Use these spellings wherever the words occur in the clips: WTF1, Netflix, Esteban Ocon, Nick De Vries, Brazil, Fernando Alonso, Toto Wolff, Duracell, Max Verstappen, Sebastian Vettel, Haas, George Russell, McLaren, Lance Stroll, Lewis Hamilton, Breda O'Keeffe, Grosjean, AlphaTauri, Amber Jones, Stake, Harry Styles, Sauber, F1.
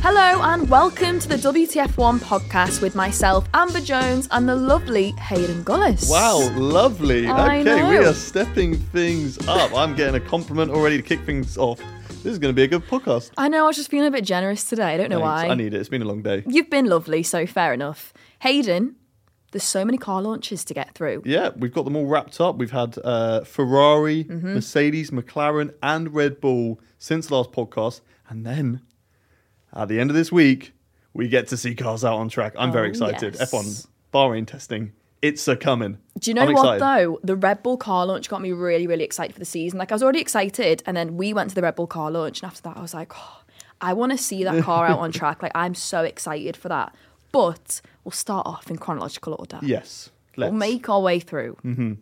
Hello and welcome to the WTF1 podcast with myself, Amber Jones, and the lovely Hayden Gullis. Wow, lovely. Okay, we are stepping things up. I'm getting a compliment already to kick things off. This is going to be a good podcast. I know, I was just feeling a bit generous today. I don't know why. I need it. It's been a long day. You've been lovely, so fair enough. Hayden, there's so many car launches to get through. Yeah, we've got them all wrapped up. We've had Ferrari, Mercedes, McLaren, and Red Bull since last podcast, and then at the end of this week, we get to see cars out on track. I'm very excited. Yes. F1, Bahrain testing. It's a coming. Do you know what, though? The Red Bull car launch got me really, really excited for the season. Like, I was already excited, and then we went to the Red Bull car launch, and after that, I was like, oh, I want to see that car out on track. Like, I'm so excited for that. But we'll start off in chronological order. Yes. Let's. We'll make our way through. Mm-hmm.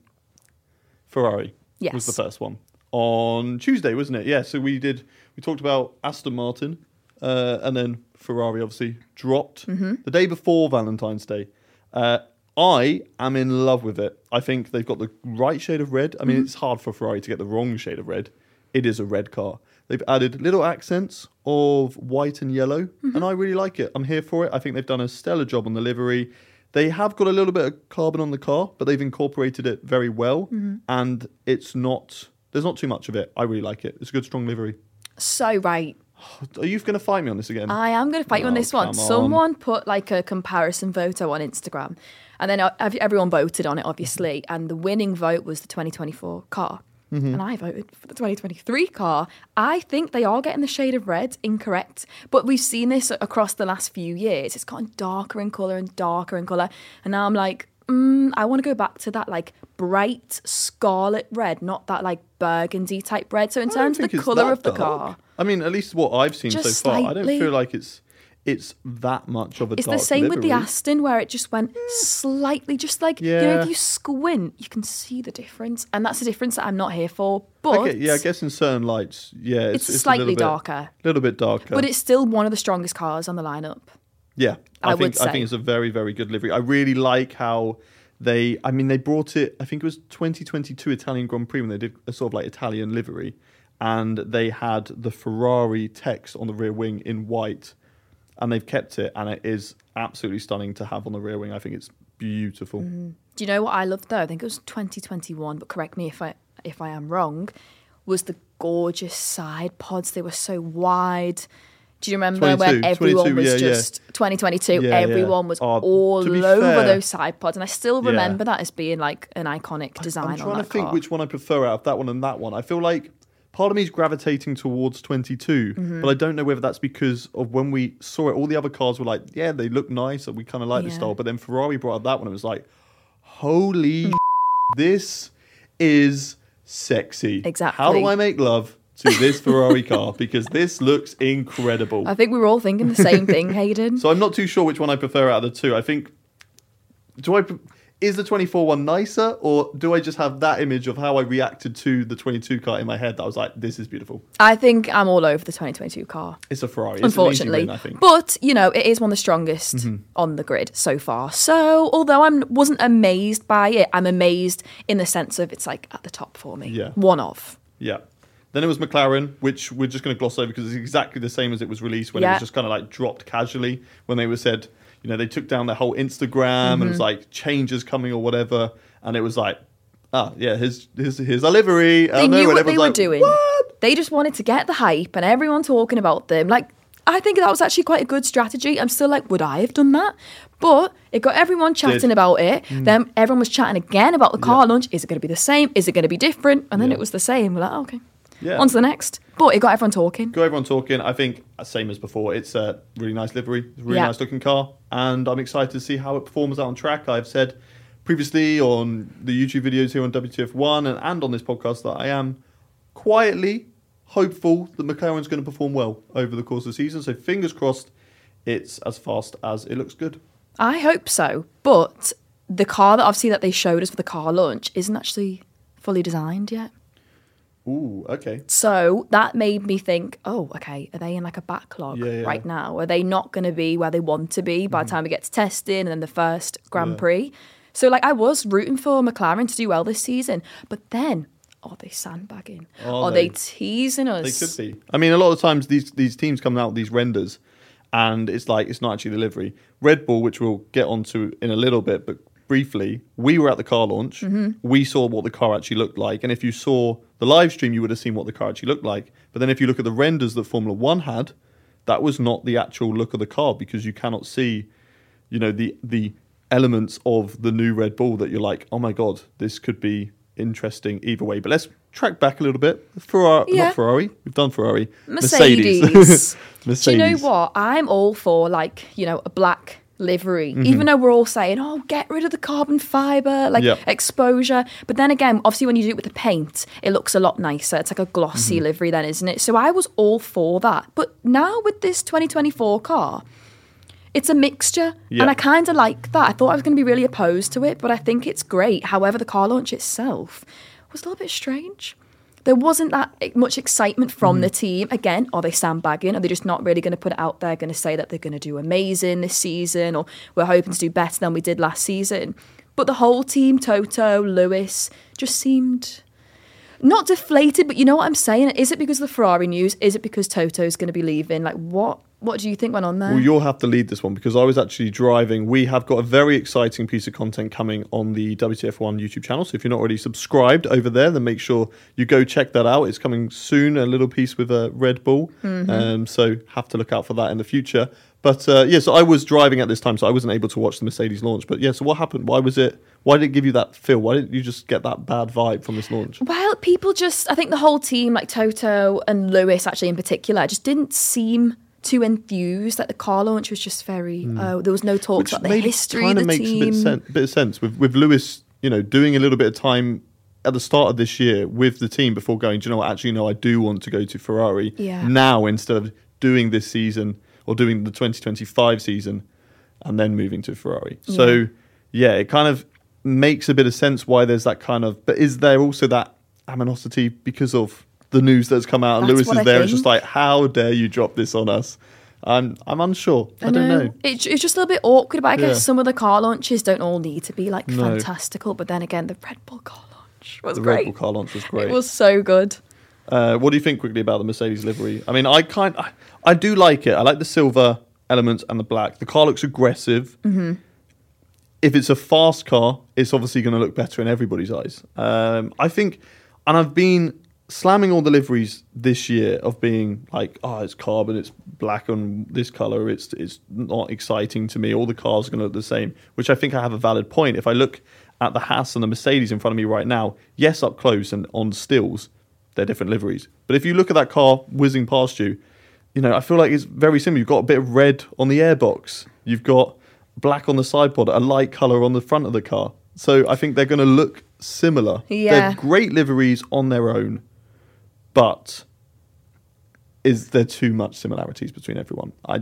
Ferrari was the first one. On Tuesday, wasn't it? Yeah, so we talked about Aston Martin. And then Ferrari obviously dropped the day before Valentine's Day. I am in love with it. I think they've got the right shade of red. I mean, it's hard for Ferrari to get the wrong shade of red. It is a red car. They've added little accents of white and yellow, and I really like it. I'm here for it. I think they've done a stellar job on the livery. They have got a little bit of carbon on the car, but they've incorporated it very well, and there's not too much of it. I really like it. It's a good, strong livery. So right. Are you going to fight me on this again? I am going to fight you on this one. Someone put like a comparison photo on Instagram, and then everyone voted on it, obviously. And the winning vote was the 2024 car. And I voted for the 2023 car. I think they are getting the shade of red incorrect. But we've seen this across the last few years. It's gotten darker in colour and darker in colour. And now I'm like, I want to go back to that like bright scarlet red, not that like burgundy type red. So in terms of the colour of the car, I mean, at least what I've seen so far, I don't feel like it's that much of a dark livery. It's the same with the Aston, where it just went slightly, just like, you know, if you squint, you can see the difference. And that's a difference that I'm not here for. But okay, yeah, I guess in certain lights, yeah, it's slightly darker. A little bit darker. But it's still one of the strongest cars on the lineup. Yeah, I think it's a very, very good livery. I really like how they brought it, I think it was 2022 Italian Grand Prix when they did a sort of like Italian livery. And they had the Ferrari text on the rear wing in white, and they've kept it, and it is absolutely stunning to have on the rear wing. I think it's beautiful. Do you know what I loved though? I think it was 2021, but correct me if I am wrong, was the gorgeous side pods. They were so wide. Do you remember when everyone was 2022? Everyone was all over those side pods, and I still remember that as being like an iconic design. I'm trying to think which one I prefer out of that one and that one. I feel like part of me is gravitating towards 22, but I don't know whether that's because of when we saw it, all the other cars were like, yeah, they look nice, and we kind of like the style. But then Ferrari brought up that one. It was like, holy this is sexy. Exactly. How do I make love to this Ferrari car? Because this looks incredible. I think we were all thinking the same thing, Hayden. So I'm not too sure which one I prefer out of the two. I think, is the 24 one nicer, or do I just have that image of how I reacted to the 22 car in my head that I was like, this is beautiful? I think I'm all over the 2022 car. It's a Ferrari, unfortunately. It's an easy win, I think. But, you know, it is one of the strongest on the grid so far. So, although I wasn't amazed by it, I'm amazed in the sense of it's like at the top for me. Yeah. One of. Yeah. Then it was McLaren, which we're just going to gloss over because it's exactly the same as it was released when it was just kind of like dropped casually when they were said, you know, they took down their whole Instagram and it was like changes coming or whatever. And it was like, here's our livery. They knew what they were doing. What? They just wanted to get the hype and everyone talking about them. Like, I think that was actually quite a good strategy. I'm still like, would I have done that? But it got everyone chatting about it. Then everyone was chatting again about the car launch. Is it going to be the same? Is it going to be different? And then it was the same. We're like, okay. Yeah. On to the next. But it got everyone talking. I think, same as before, it's a really nice livery. It's a really nice looking car. And I'm excited to see how it performs out on track. I've said previously on the YouTube videos here on WTF1 and on this podcast that I am quietly hopeful that McLaren's going to perform well over the course of the season. So fingers crossed it's as fast as it looks good. I hope so. But the car that obviously that they showed us for the car launch isn't actually fully designed yet. Ooh, okay. So that made me think, oh, okay, are they in like a backlog right now? Are they not going to be where they want to be by the time it gets testing and then the first Grand Prix? So like I was rooting for McLaren to do well this season, but then are they sandbagging? Are they teasing us? They could be. I mean, a lot of times these teams come out with these renders and it's like, it's not actually delivery. Red Bull, which we'll get onto in a little bit, but briefly, we were at the car launch. Mm-hmm. We saw what the car actually looked like. And if you saw the live stream, you would have seen what the car actually looked like. But then if you look at the renders that Formula One had, that was not the actual look of the car because you cannot see, you know, the elements of the new Red Bull that you're like, oh my God, this could be interesting either way. But let's track back a little bit. Mercedes. Mercedes. Do you know what? I'm all for like, you know, a black livery, even though we're all saying, oh, get rid of the carbon fibre, like exposure. But then again, obviously when you do it with the paint, it looks a lot nicer. It's like a glossy livery then, isn't it? So I was all for that. But now with this 2024 car, it's a mixture. And I kind of like that. I thought I was going to be really opposed to it, but I think it's great. However, the car launch itself was a little bit strange. There wasn't that much excitement from the team. Again, are they sandbagging? Are they just not really going to put it out there, going to say that they're going to do amazing this season or we're hoping to do better than we did last season? But the whole team, Toto, Lewis, just seemed not deflated, but you know what I'm saying? Is it because of the Ferrari news? Is it because Toto's going to be leaving? Like, what do you think went on there? Well, you'll have to lead this one because I was actually driving. We have got a very exciting piece of content coming on the WTF1 YouTube channel. So if you're not already subscribed over there, then make sure you go check that out. It's coming soon, a little piece with a Red Bull. So have to look out for that in the future. But so I was driving at this time, so I wasn't able to watch the Mercedes launch. But so what happened? Why was it? Why did it give you that feel? Why didn't you just get that bad vibe from this launch? Well, people just, I think the whole team, like Toto and Lewis actually in particular, just didn't seem too enthused. Like the car launch was just very there was no talk about the history of the team. Which makes a bit of sense with Lewis, you know, doing a little bit of time at the start of this year with the team before going, do you know what, actually no, I do want to go to Ferrari now instead of doing this season or doing the 2025 season and then moving to Ferrari. So it kind of makes a bit of sense why there's that kind of, but is there also that animosity because of the news that's come out, and Lewis is there. It's just like, how dare you drop this on us? I'm unsure. I don't know. It's just a little bit awkward, but I guess some of the car launches don't all need to be like fantastical. But then again, the Red Bull car launch was great. The Red Bull car launch was great. It was so good. What do you think quickly about the Mercedes livery? I mean, I do like it. I like the silver elements and the black. The car looks aggressive. If it's a fast car, it's obviously going to look better in everybody's eyes. I think, and I've been slamming all the liveries this year of being like, oh, it's carbon, it's black on this colour, it's not exciting to me, all the cars are going to look the same, which I think I have a valid point. If I look at the Haas and the Mercedes in front of me right now, yes, up close and on stills, they're different liveries. But if you look at that car whizzing past you, you know, I feel like it's very similar. You've got a bit of red on the airbox, you've got black on the side pod, a light colour on the front of the car. So I think they're going to look similar. They're great liveries on their own. But is there too much similarities between everyone? I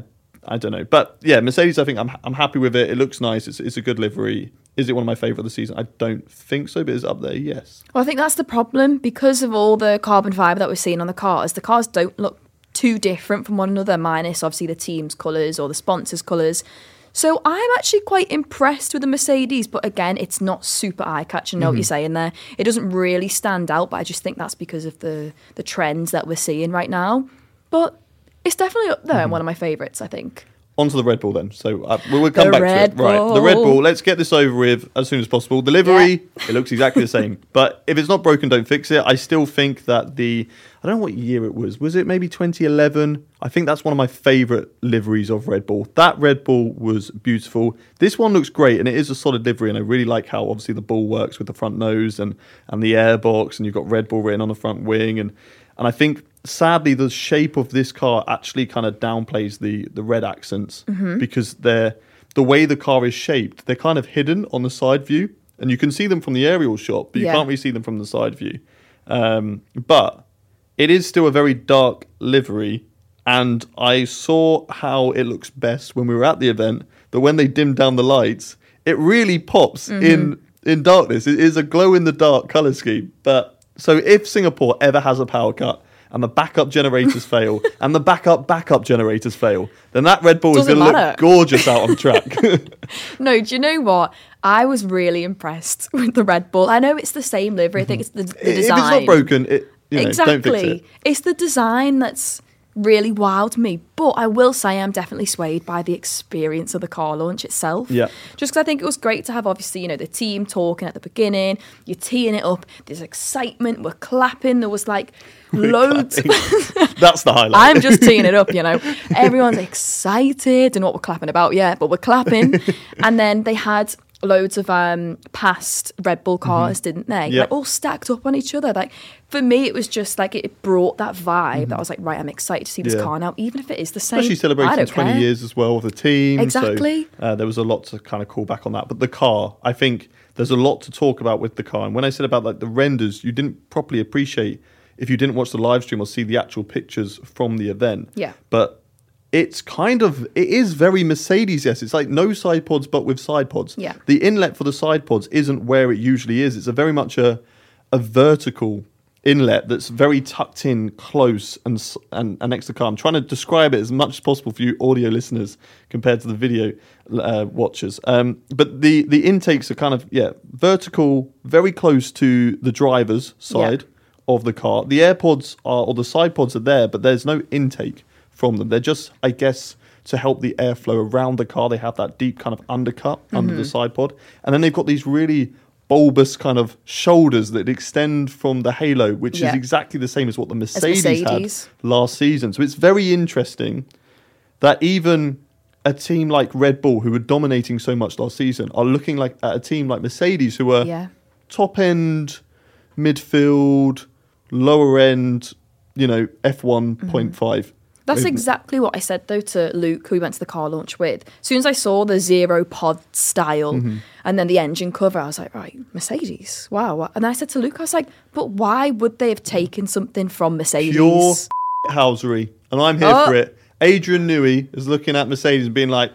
don't know. But yeah, Mercedes, I think I'm happy with it. It looks nice. It's a good livery. Is it one of my favourite of the season? I don't think so, but it's up there, yes. Well, I think that's the problem. Because of all the carbon fibre that we're seeing on the cars don't look too different from one another, minus obviously the team's colours or the sponsor's colours. So I'm actually quite impressed with the Mercedes, but again, it's not super eye-catching. I know what you're saying there. It doesn't really stand out, but I just think that's because of the trends that we're seeing right now. But it's definitely up there and one of my favourites, I think. On to the Red Bull then. So we'll come back to it. Right, the Red Bull, let's get this over with as soon as possible. The livery, it looks exactly the same. But if it's not broken, don't fix it. I still think that I don't know what year it was. Was it maybe 2011? I think that's one of my favourite liveries of Red Bull. That Red Bull was beautiful. This one looks great, and it is a solid livery, and I really like how, obviously, the Bull works with the front nose and the airbox, and you've got Red Bull written on the front wing. And I think, sadly, the shape of this car actually kind of downplays the red accents because the way the car is shaped, they're kind of hidden on the side view, and you can see them from the aerial shot, but you can't really see them from the side view. But It is still a very dark livery, and I saw how it looks best when we were at the event, that when they dim down the lights, it really pops in darkness. It is a glow-in-the-dark colour scheme. But so if Singapore ever has a power cut, and the backup generators fail, and the backup generators fail, then that Red Bull is going to look gorgeous out on track. No, do you know what? I was really impressed with the Red Bull. I know it's the same livery. I think it's the design. If it's not broken, don't fix it. It's the design that's really wowed me. But I will say I'm definitely swayed by the experience of the car launch itself. Yeah. Just because I think it was great to have, obviously, the team talking at the beginning. You're teeing it up. There's excitement. We're clapping. There was loads. That's the highlight. I'm just teeing it up, Everyone's excited. Don't know what we're clapping about, yeah, but we're clapping. And then they had loads of past Red Bull cars, didn't they? Yep. All stacked up on each other. For me, it was just it brought that vibe that I was right, I'm excited to see this car now, even if it is the same. Especially celebrating 20 years as well with the team. Exactly. So, there was a lot to kind of call back on that. But the car, I think there's a lot to talk about with the car. And when I said about the renders, you didn't properly appreciate if you didn't watch the live stream or see the actual pictures from the event. Yeah. But it's it is very Mercedes, yes. It's no side pods, but with side pods. Yeah. The inlet for the side pods isn't where it usually is. It's a very much a vertical inlet that's very tucked in, close and next to the car. I'm trying to describe it as much as possible for you audio listeners compared to the video watchers. But the intakes are kind of vertical, very close to the driver's side of the car. The air pods or the side pods are there, but there's no intake from them. They're just, I guess, to help the airflow around the car. They have that deep kind of undercut under the side pod, and then they've got these really bulbous kind of shoulders that extend from the halo, which is exactly the same as what the Mercedes had last season. So it's very interesting that even a team like Red Bull, who were dominating so much last season, are looking at a team like Mercedes, who are top-end, midfield, lower-end, F1.5. That's exactly what I said, though, to Luke, who we went to the car launch with. As soon as I saw the zero-pod style and then the engine cover, I was like, right, Mercedes, wow. And I said to Luke, I was like, but why would they have taken something from Mercedes? Pure housery, and I'm here for it. Adrian Newey is looking at Mercedes and being like,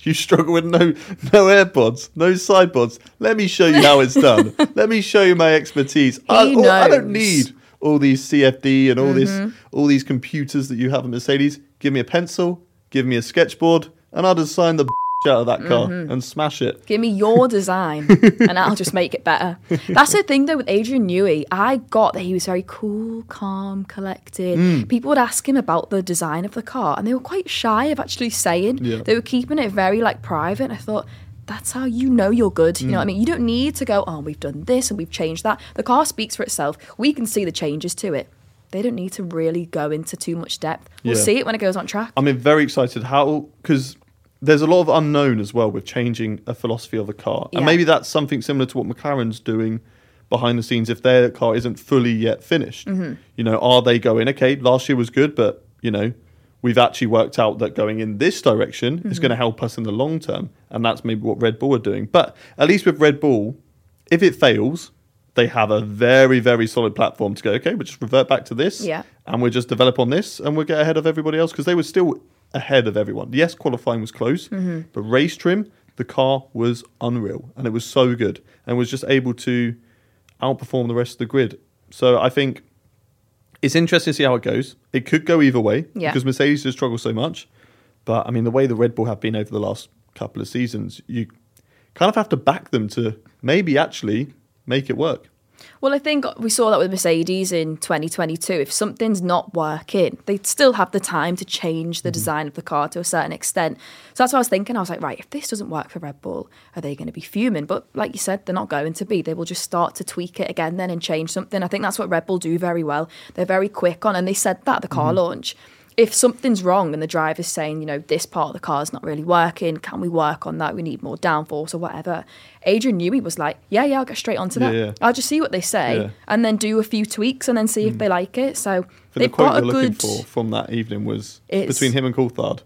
you struggle with no AirPods, no side pods. Let me show you how it's done. Let me show you my expertise. I don't need all these CFD and all these computers that you have at Mercedes. Give me a pencil, give me a sketchboard, and I'll design the out of that car and smash it. Give me your design and I'll just make it better. That's the thing, though, with Adrian Newey. I got that he was very cool, calm, collected. People would ask him about the design of the car and they were quite shy of actually saying. They were keeping it very private. I thought, that's how you know you're good. You know what I mean? You don't need to go, we've done this and we've changed that. The car speaks for itself. We can see the changes to it. They don't need to really go into too much depth. We'll see it when it goes on track. I'm very excited because there's a lot of unknown as well with changing a philosophy of a car. And maybe that's something similar to what McLaren's doing behind the scenes if their car isn't fully yet finished. Are they going, okay, last year was good, but, we've actually worked out that going in this direction is going to help us in the long term. And that's maybe what Red Bull are doing. But at least with Red Bull, if it fails, they have a very, very solid platform to go, okay, we'll just revert back to this and we'll just develop on this and we'll get ahead of everybody else, because they were still ahead of everyone. Yes, qualifying was close, but race trim, the car was unreal and it was so good and was just able to outperform the rest of the grid. So I think it's interesting to see how it goes. It could go either way because Mercedes has struggled so much. But, the way the Red Bull have been over the last couple of seasons, you kind of have to back them to maybe actually make it work. Well, I think we saw that with Mercedes in 2022. If something's not working, they'd still have the time to change the design of the car to a certain extent. So that's what I was thinking. I was like, right, if this doesn't work for Red Bull, are they going to be fuming? But like you said, they're not going to be. They will just start to tweak it again then and change something. I think that's what Red Bull do very well. They're very quick on, and they said that at the car launch. If something's wrong and the driver's saying, this part of the car's not really working, can we work on that? We need more downforce or whatever. Adrian Newey was like, yeah, I'll get straight onto that. Yeah. I'll just see what they say and then do a few tweaks and then see if they like it. So they've got a good... The quote you're looking for from that evening was between him and Coulthard.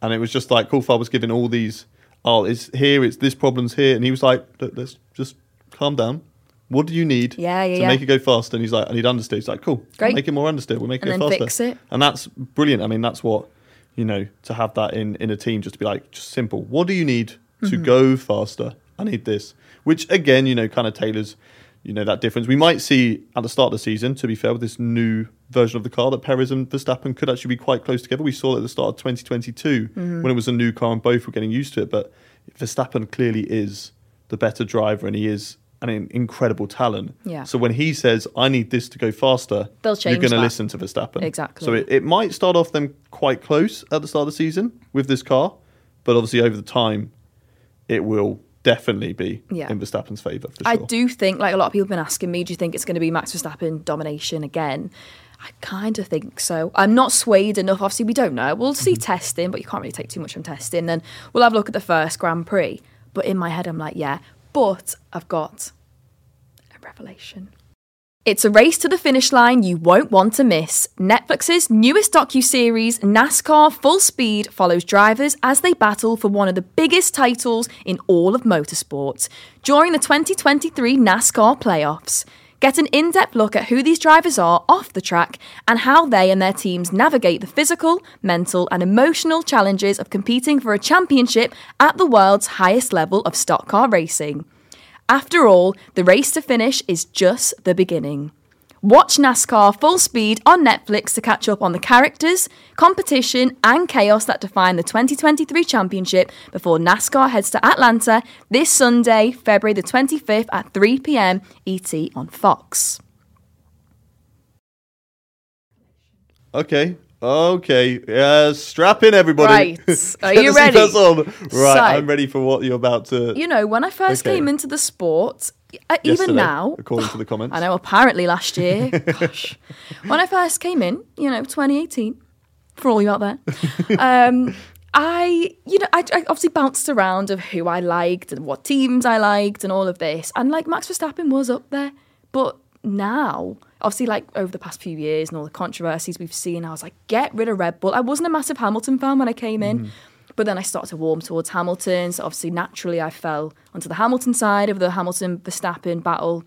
And it was just like Coulthard was giving all these, it's here, it's this problem's here. And he was like, let's just calm down. What do you need to make it go faster? And he's like, I need understeer. He's like, cool. Great. Make it more understeer. We'll make it go faster. And then fix it. And that's brilliant. I mean, that's what, you know, to have that in a team, just to be like, just simple. What do you need to go faster? I need this. Which, again, you know, kind of tailors, you know, that difference. We might see at the start of the season, to be fair, with this new version of the car, that Perez and Verstappen could actually be quite close together. We saw it at the start of 2022 when it was a new car and both were getting used to it. But Verstappen clearly is the better driver and he is an incredible talent. Yeah. So when he says, I need this to go faster, you're going to listen to Verstappen. Exactly. So it might start off them quite close at the start of the season with this car, but obviously over the time, it will definitely be in Verstappen's favour, for sure. I do think, like a lot of people have been asking me, do you think it's going to be Max Verstappen domination again? I kind of think so. I'm not swayed enough. Obviously, we don't know. We'll see testing, but you can't really take too much from testing. Then we'll have a look at the first Grand Prix. But in my head, I'm like, yeah. But I've got a revelation. It's a race to the finish line you won't want to miss. Netflix's newest docu-series, NASCAR Full Speed, follows drivers as they battle for one of the biggest titles in all of motorsport during the 2023 NASCAR playoffs. Get an in-depth look at who these drivers are off the track and how they and their teams navigate the physical, mental and emotional challenges of competing for a championship at the world's highest level of stock car racing. After all, the race to finish is just the beginning. Watch NASCAR Full Speed on Netflix to catch up on the characters, competition and chaos that define the 2023 championship before NASCAR heads to Atlanta this Sunday, February the 25th at 3 p.m. ET on Fox. Okay. Strap in, everybody. Right. Are you ready? That's on. Right, so, I'm ready for what you're about to... You know, when I first came into the sport... Even now, according to the comments, I know. Apparently, last year, gosh, when I first came in, you know, 2018, for all you out there, I obviously bounced around of who I liked and what teams I liked and all of this, and like Max Verstappen was up there, but now, obviously, like over the past few years and all the controversies we've seen, I was like, get rid of Red Bull. I wasn't a massive Hamilton fan when I came in. But then I started to warm towards Hamilton. So obviously, naturally, I fell onto the Hamilton side of the Hamilton-Verstappen battle.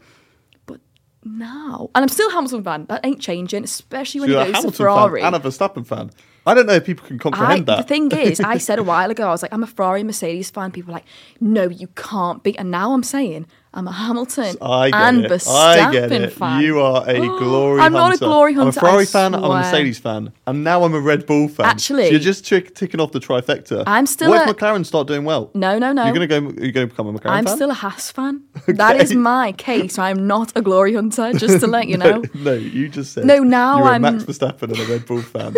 But now... And I'm still a Hamilton fan. That ain't changing, especially when he goes to Ferrari. You're a Hamilton fan and a Verstappen fan. I don't know if people can comprehend that. The thing is, I said a while ago, I was like, I'm a Ferrari Mercedes fan. People were like, no, you can't be. And now I'm saying... I'm a Hamilton and Verstappen fan. You are a glory hunter. I'm not a glory hunter. I'm a Ferrari fan, I'm a Mercedes fan, and now I'm a Red Bull fan. Actually. So you're just ticking off the trifecta. I'm still What if McLaren start doing well? No. You're gonna become a McLaren fan? I'm still a Haas fan. Okay. That is my case. I'm not a glory hunter, just to let you know. No, you just said you're a Max Verstappen and a Red Bull fan.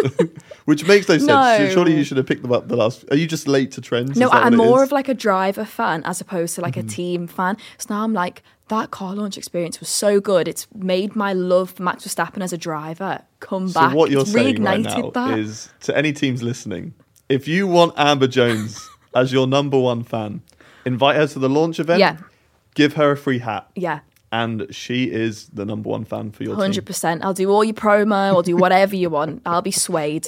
Which makes no sense. No. Surely you should have picked them up the last... Are you just late to trends? No, I'm more of like a driver fan as opposed to like a team fan. So now I'm like, that car launch experience was so good. It's made my love for Max Verstappen as a driver come back. So what you're saying right now is, to any teams listening, if you want Amber Jones as your number one fan, invite her to the launch event, give her a free hat. Yeah. And she is the number one fan for your 100%. Team. I'll do all your promo. I'll do whatever you want. I'll be swayed.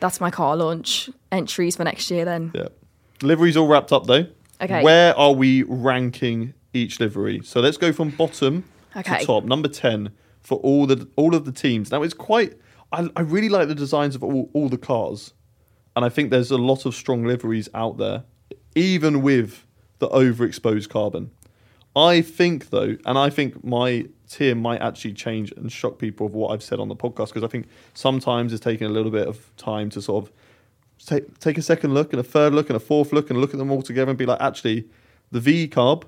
That's my car launch. Entries for next year then. Yeah. Livery's all wrapped up though. Okay. Where are we ranking each livery? So let's go from bottom to top. Number 10 for all of the teams. Now it's quite... I really like the designs of all the cars. And I think there's a lot of strong liveries out there, even with the overexposed carbon. I think though, and I think my tier might actually change and shock people of what I've said on the podcast, because I think sometimes it's taking a little bit of time to sort of take a second look and a third look and a fourth look and look at them all together and be like, actually, the V carb,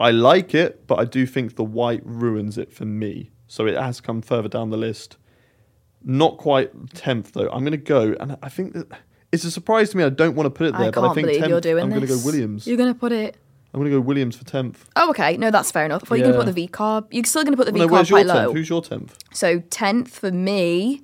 I like it, but I do think the white ruins it for me. So it has come further down the list. Not quite 10th though. I'm going to go, and I think that it's a surprise to me. I don't want to put it there, but I think 10th, you're doing I'm going to go Williams. You're going to put it... I'm going to go Williams for 10th. Oh, okay. No, that's fair enough. But you're going to put the V-carb. You're still going to put the V-carb quite low. Who's your 10th? So 10th for me...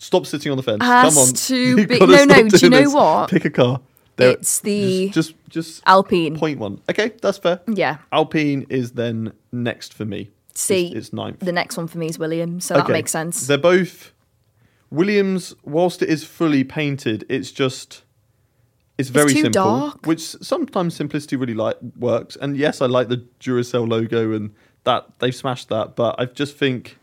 Stop sitting on the fence. Come on. Do you know what? Pick a car. It's the... Just Alpine. Point one. Okay, that's fair. Yeah. Alpine is then next for me. See, it's ninth. The next one for me is Williams, so that makes sense. They're both... Williams, whilst it is fully painted, it's just... It's very too simple, dark. Which sometimes simplicity really works. And yes, I like the Duracell logo and that they've smashed that, but I just think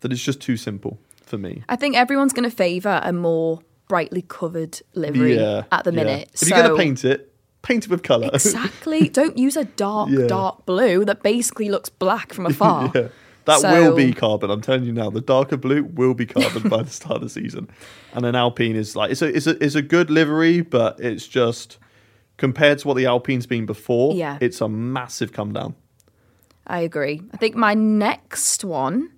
that it's just too simple for me. I think everyone's going to favour a more brightly coloured livery at the minute. If you're going to paint it with colour. Exactly. Don't use a dark, dark blue that basically looks black from afar. That will be carbon. I'm telling you now, the darker blue will be carbon by the start of the season. And an Alpine is like, it's a good livery, but it's just, compared to what the Alpine's been before, it's a massive come down. I agree. I think my next one,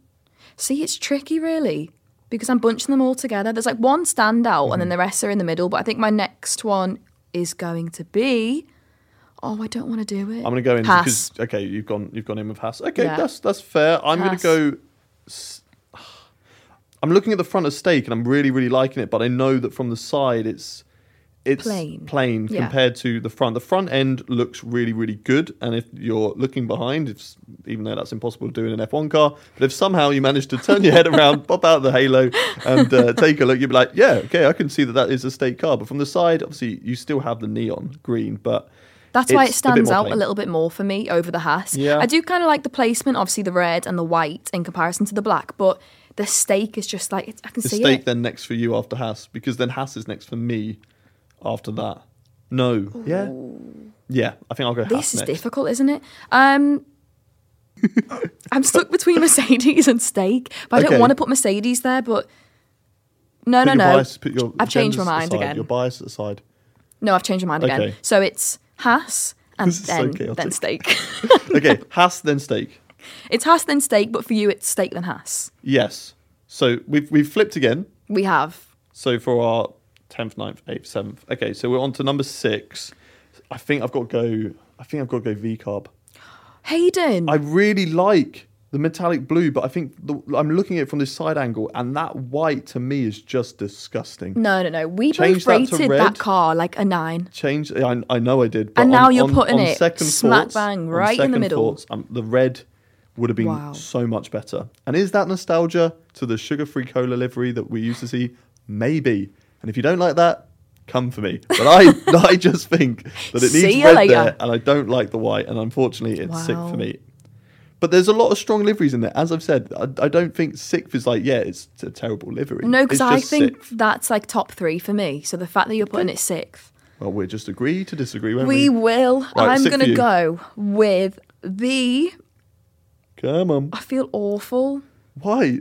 see, it's tricky really, because I'm bunching them all together. There's like one standout and then the rest are in the middle, but I think my next one is going to be... Oh, I don't want to do it. I'm going to go in Haas. Because you've gone in with Haas. Okay, that's fair. I'm going to go. I'm looking at the front of Stake and I'm really, really liking it, but I know that from the side it's plain compared to the front. The front end looks really, really good, and if you're looking behind, even though that's impossible to do in an F1 car, but if somehow you manage to turn your head around, pop out the halo, and take a look, you'd be like, yeah, okay, I can see that is a Stake car. But from the side, obviously, you still have the neon green, but. That's why it stands out a little bit more for me over the Haas. Yeah. I do kind of like the placement, obviously the red and the white in comparison to the black, but the Stake is just like, I can see it. The Stake then next for you after Haas, because then Haas is next for me after that. No. Ooh. Yeah? Yeah, I think I'll go Haas next. This is difficult, isn't it? I'm stuck between Mercedes and Stake, but I don't want to put Mercedes there, but... No. I've changed my mind again. Your bias aside. No, I've changed my mind again. So it's... Haas and then Stake. Okay, Haas then Stake. It's Haas then Stake, but for you it's Stake then Haas. Yes. So we've flipped again. We have. So for our 10th, 9th, 8th, 7th. Okay, so we're on to number 6. I think I've got to go V carb. Hayden. I really like the metallic blue, but I think I'm looking at it from this side angle, and that white to me is just disgusting. No. We both rated that car like a 9. I know I did. But and now you're putting it smack bang right in the middle. The red would have been so much better. And is that nostalgia to the sugar-free cola livery that we used to see? Maybe. And if you don't like that, come for me. But I just think that it needs red there, and I don't like the white, and unfortunately it's sick for me. But there's a lot of strong liveries in there. As I've said, I don't think sixth is like, it's a terrible livery. No, because I think that's like top 3 for me. So the fact that you're putting it sixth. Well, we'll just agree to disagree, won't we? We will. Right, I'm going to go with the... Come on. I feel awful. Why?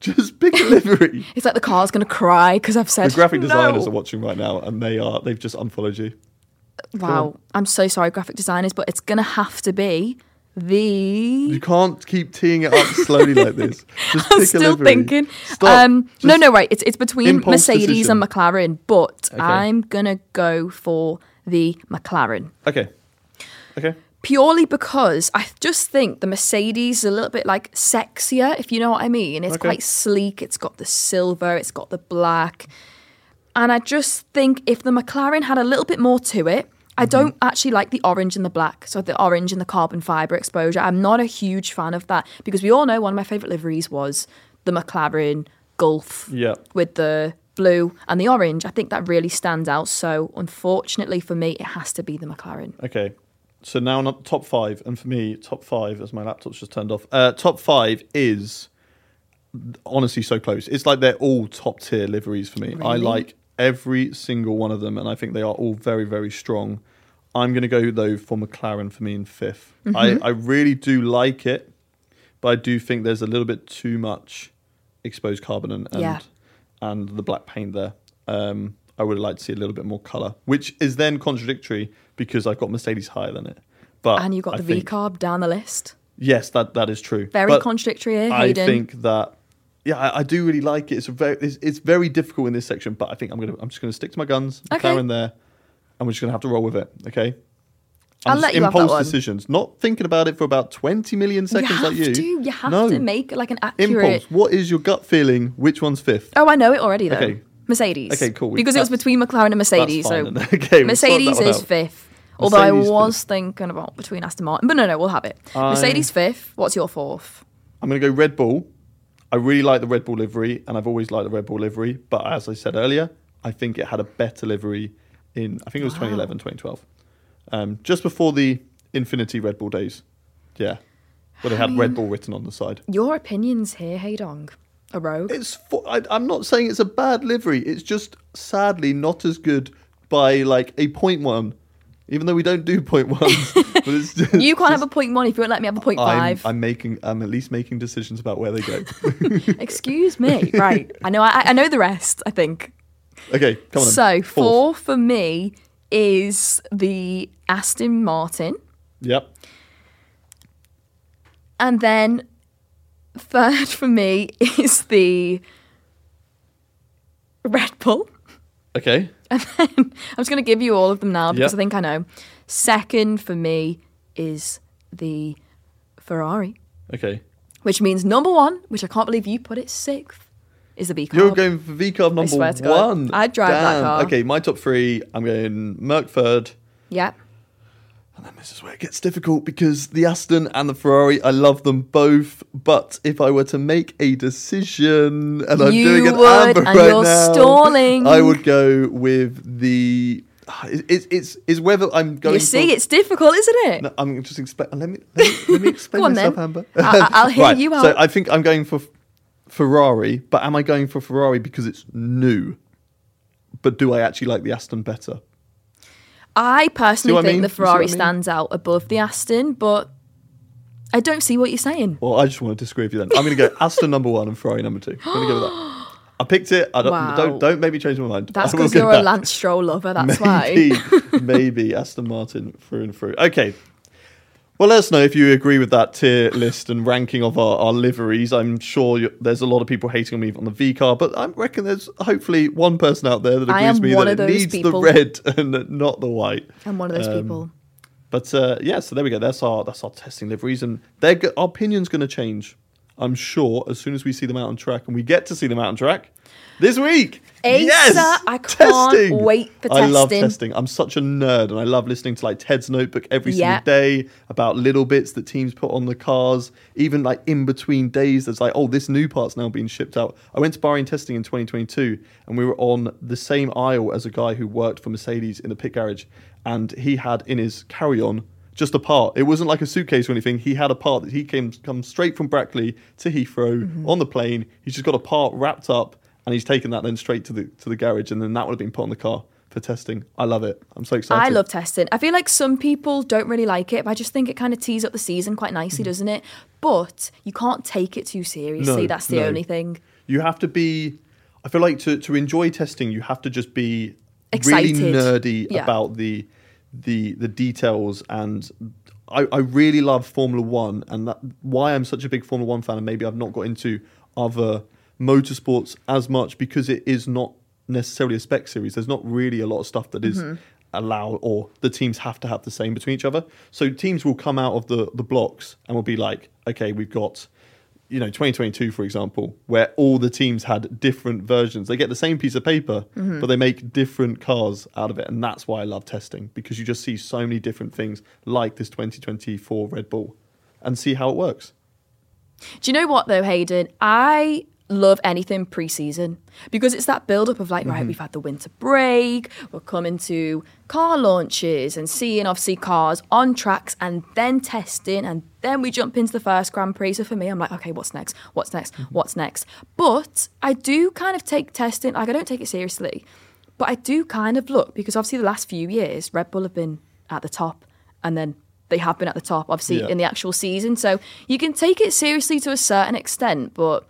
Just pick a livery. It's like the car's going to cry because I've said... The graphic designers are watching right now and they've just unfollowed you. Wow. I'm so sorry, graphic designers, but it's going to have to be... You can't keep teeing it up slowly like this. Just I'm still thinking. Stop. It's between Mercedes and McLaren, but I'm gonna go for the McLaren. Okay. Purely because I just think the Mercedes is a little bit like sexier, if you know what I mean. It's quite sleek. It's got the silver. It's got the black, and I just think if the McLaren had a little bit more to it. I don't actually like the orange and the black, so the orange and the carbon fibre exposure. I'm not a huge fan of that because we all know one of my favourite liveries was the McLaren Golf with the blue and the orange. I think that really stands out. So unfortunately for me, it has to be the McLaren. Okay, so now on top 5. And for me, top 5, as my laptop's just turned off, top 5 is honestly so close. It's like they're all top tier liveries for me. Really? I like every single one of them, and I think they are all very, very strong. I'm going to go, though, for McLaren for me in 5th. I really do like it, but I do think there's a little bit too much exposed carbon and the black paint there. I would like to see a little bit more colour, which is then contradictory because I've got Mercedes higher than it. And you've got the V-carb down the list. Yes, that is true. Very contradictory here, Hayden. I think that... Yeah, I do really like it. It's very difficult in this section, but I think I'm just going to stick to my guns. McLaren there, and we're just going to have to roll with it. Okay, I'll let you have that one. Impulse decisions, not thinking about it for about 20 million seconds. You have to make like an accurate impulse. What is your gut feeling? Which one's 5th? Oh, I know it already though. Okay, Mercedes. Okay, cool. Because it was between McLaren and Mercedes, so Mercedes is 5th. Although I was thinking about between Aston Martin, but no, we'll have it. Mercedes 5th. What's your 4th? I'm going to go Red Bull. I really like the Red Bull livery, and I've always liked the Red Bull livery. But as I said earlier, I think it had a better livery in, I think it was 2011, 2012. Just before the Infinity Red Bull days. Yeah. Where they had Red Bull written on the side. Your opinions here, Heydong. A rogue. I'm not saying it's a bad livery. It's just sadly not as good by like a 0.1. Even though we don't do 0.1s. But it's just, you can't have a 0.1 if you won't let me have a 0.5. I'm at least making decisions about where they go. Excuse me. Right. I know the rest, I think. Okay, come on. So, four for me is the Aston Martin. Yep. And then third for me is the Red Bull. Okay. And then I'm just going to give you all of them now because I think I know. Second for me is the Ferrari. Okay. Which means number one, which I can't believe you put it sixth, is the V car. You're going for V car number one. I'd drive that car. Okay, my top three, I'm going Merc third. Yep. And then this is where it gets difficult because the Aston and the Ferrari, I love them both. But if I were to make a decision, and I'm doing an Amber right now, stalling. I would go with the. It's whether I'm going. You see, it's difficult, isn't it? No, I'm just explaining. Let me explain myself, then. Amber. I'll hear you out. So I think I'm going for Ferrari, but am I going for Ferrari because it's new? But do I actually like the Aston better? I personally think the Ferrari stands out above the Aston, but I don't see what you're saying. Well, I just want to disagree with you then. I'm going to go Aston number one and Ferrari number two. I'm going to go with that. I picked it. Don't make me change my mind. That's because you're a Lance Stroll lover, that's why. Maybe Aston Martin through and through. Okay. Well, let us know if you agree with that tier list and ranking of our liveries. I'm sure there's a lot of people hating on me on the V car, but I reckon there's hopefully one person out there that agrees with me that it needs people. The red and not the white. I'm one of those people. But so there we go. That's our testing liveries, and our opinion's going to change, I'm sure, as soon as we see them out on track, and we get to see them out on track this week. Asa, yes! I can't wait for testing. I love testing. I'm such a nerd, and I love listening to like Ted's Notebook every single day about little bits that teams put on the cars. Even like in between days, there's like, oh, this new part's now being shipped out. I went to Bahrain testing in 2022, and we were on the same aisle as a guy who worked for Mercedes in the pit garage, and he had in his carry-on just a part. It wasn't like a suitcase or anything. He had a part that he come straight from Brackley to Heathrow on the plane. He's just got a part wrapped up, and he's taken that then straight to the garage, and then that would have been put on the car for testing. I love it. I'm so excited. I love testing. I feel like some people don't really like it, but I just think it kind of tees up the season quite nicely, doesn't it? But you can't take it too seriously. That's the only thing. You have to be... I feel like to enjoy testing, you have to just be excited. Really nerdy about the details, and I really love Formula One, and that why I'm such a big Formula One fan, and maybe I've not got into other motorsports as much because it is not necessarily a spec series. There's not really a lot of stuff that is allowed, or the teams have to have the same between each other. So teams will come out of the blocks and will be like, okay, we've got 2022, for example, where all the teams had different versions. They get the same piece of paper, but they make different cars out of it. And that's why I love testing, because you just see so many different things like this 2024 Red Bull and see how it works. Do you know what, though, Hayden? I love anything pre-season because it's that build-up of like, right, we've had the winter break, we're coming to car launches and seeing, obviously, cars on tracks and then testing, and then we jump into the first Grand Prix. So for me, I'm like, okay, what's next, what's next? But I do kind of take testing, like I don't take it seriously, but I do kind of look, because obviously the last few years, Red Bull have been at the top, and then they have been at the top, obviously, in the actual season. So you can take it seriously to a certain extent, but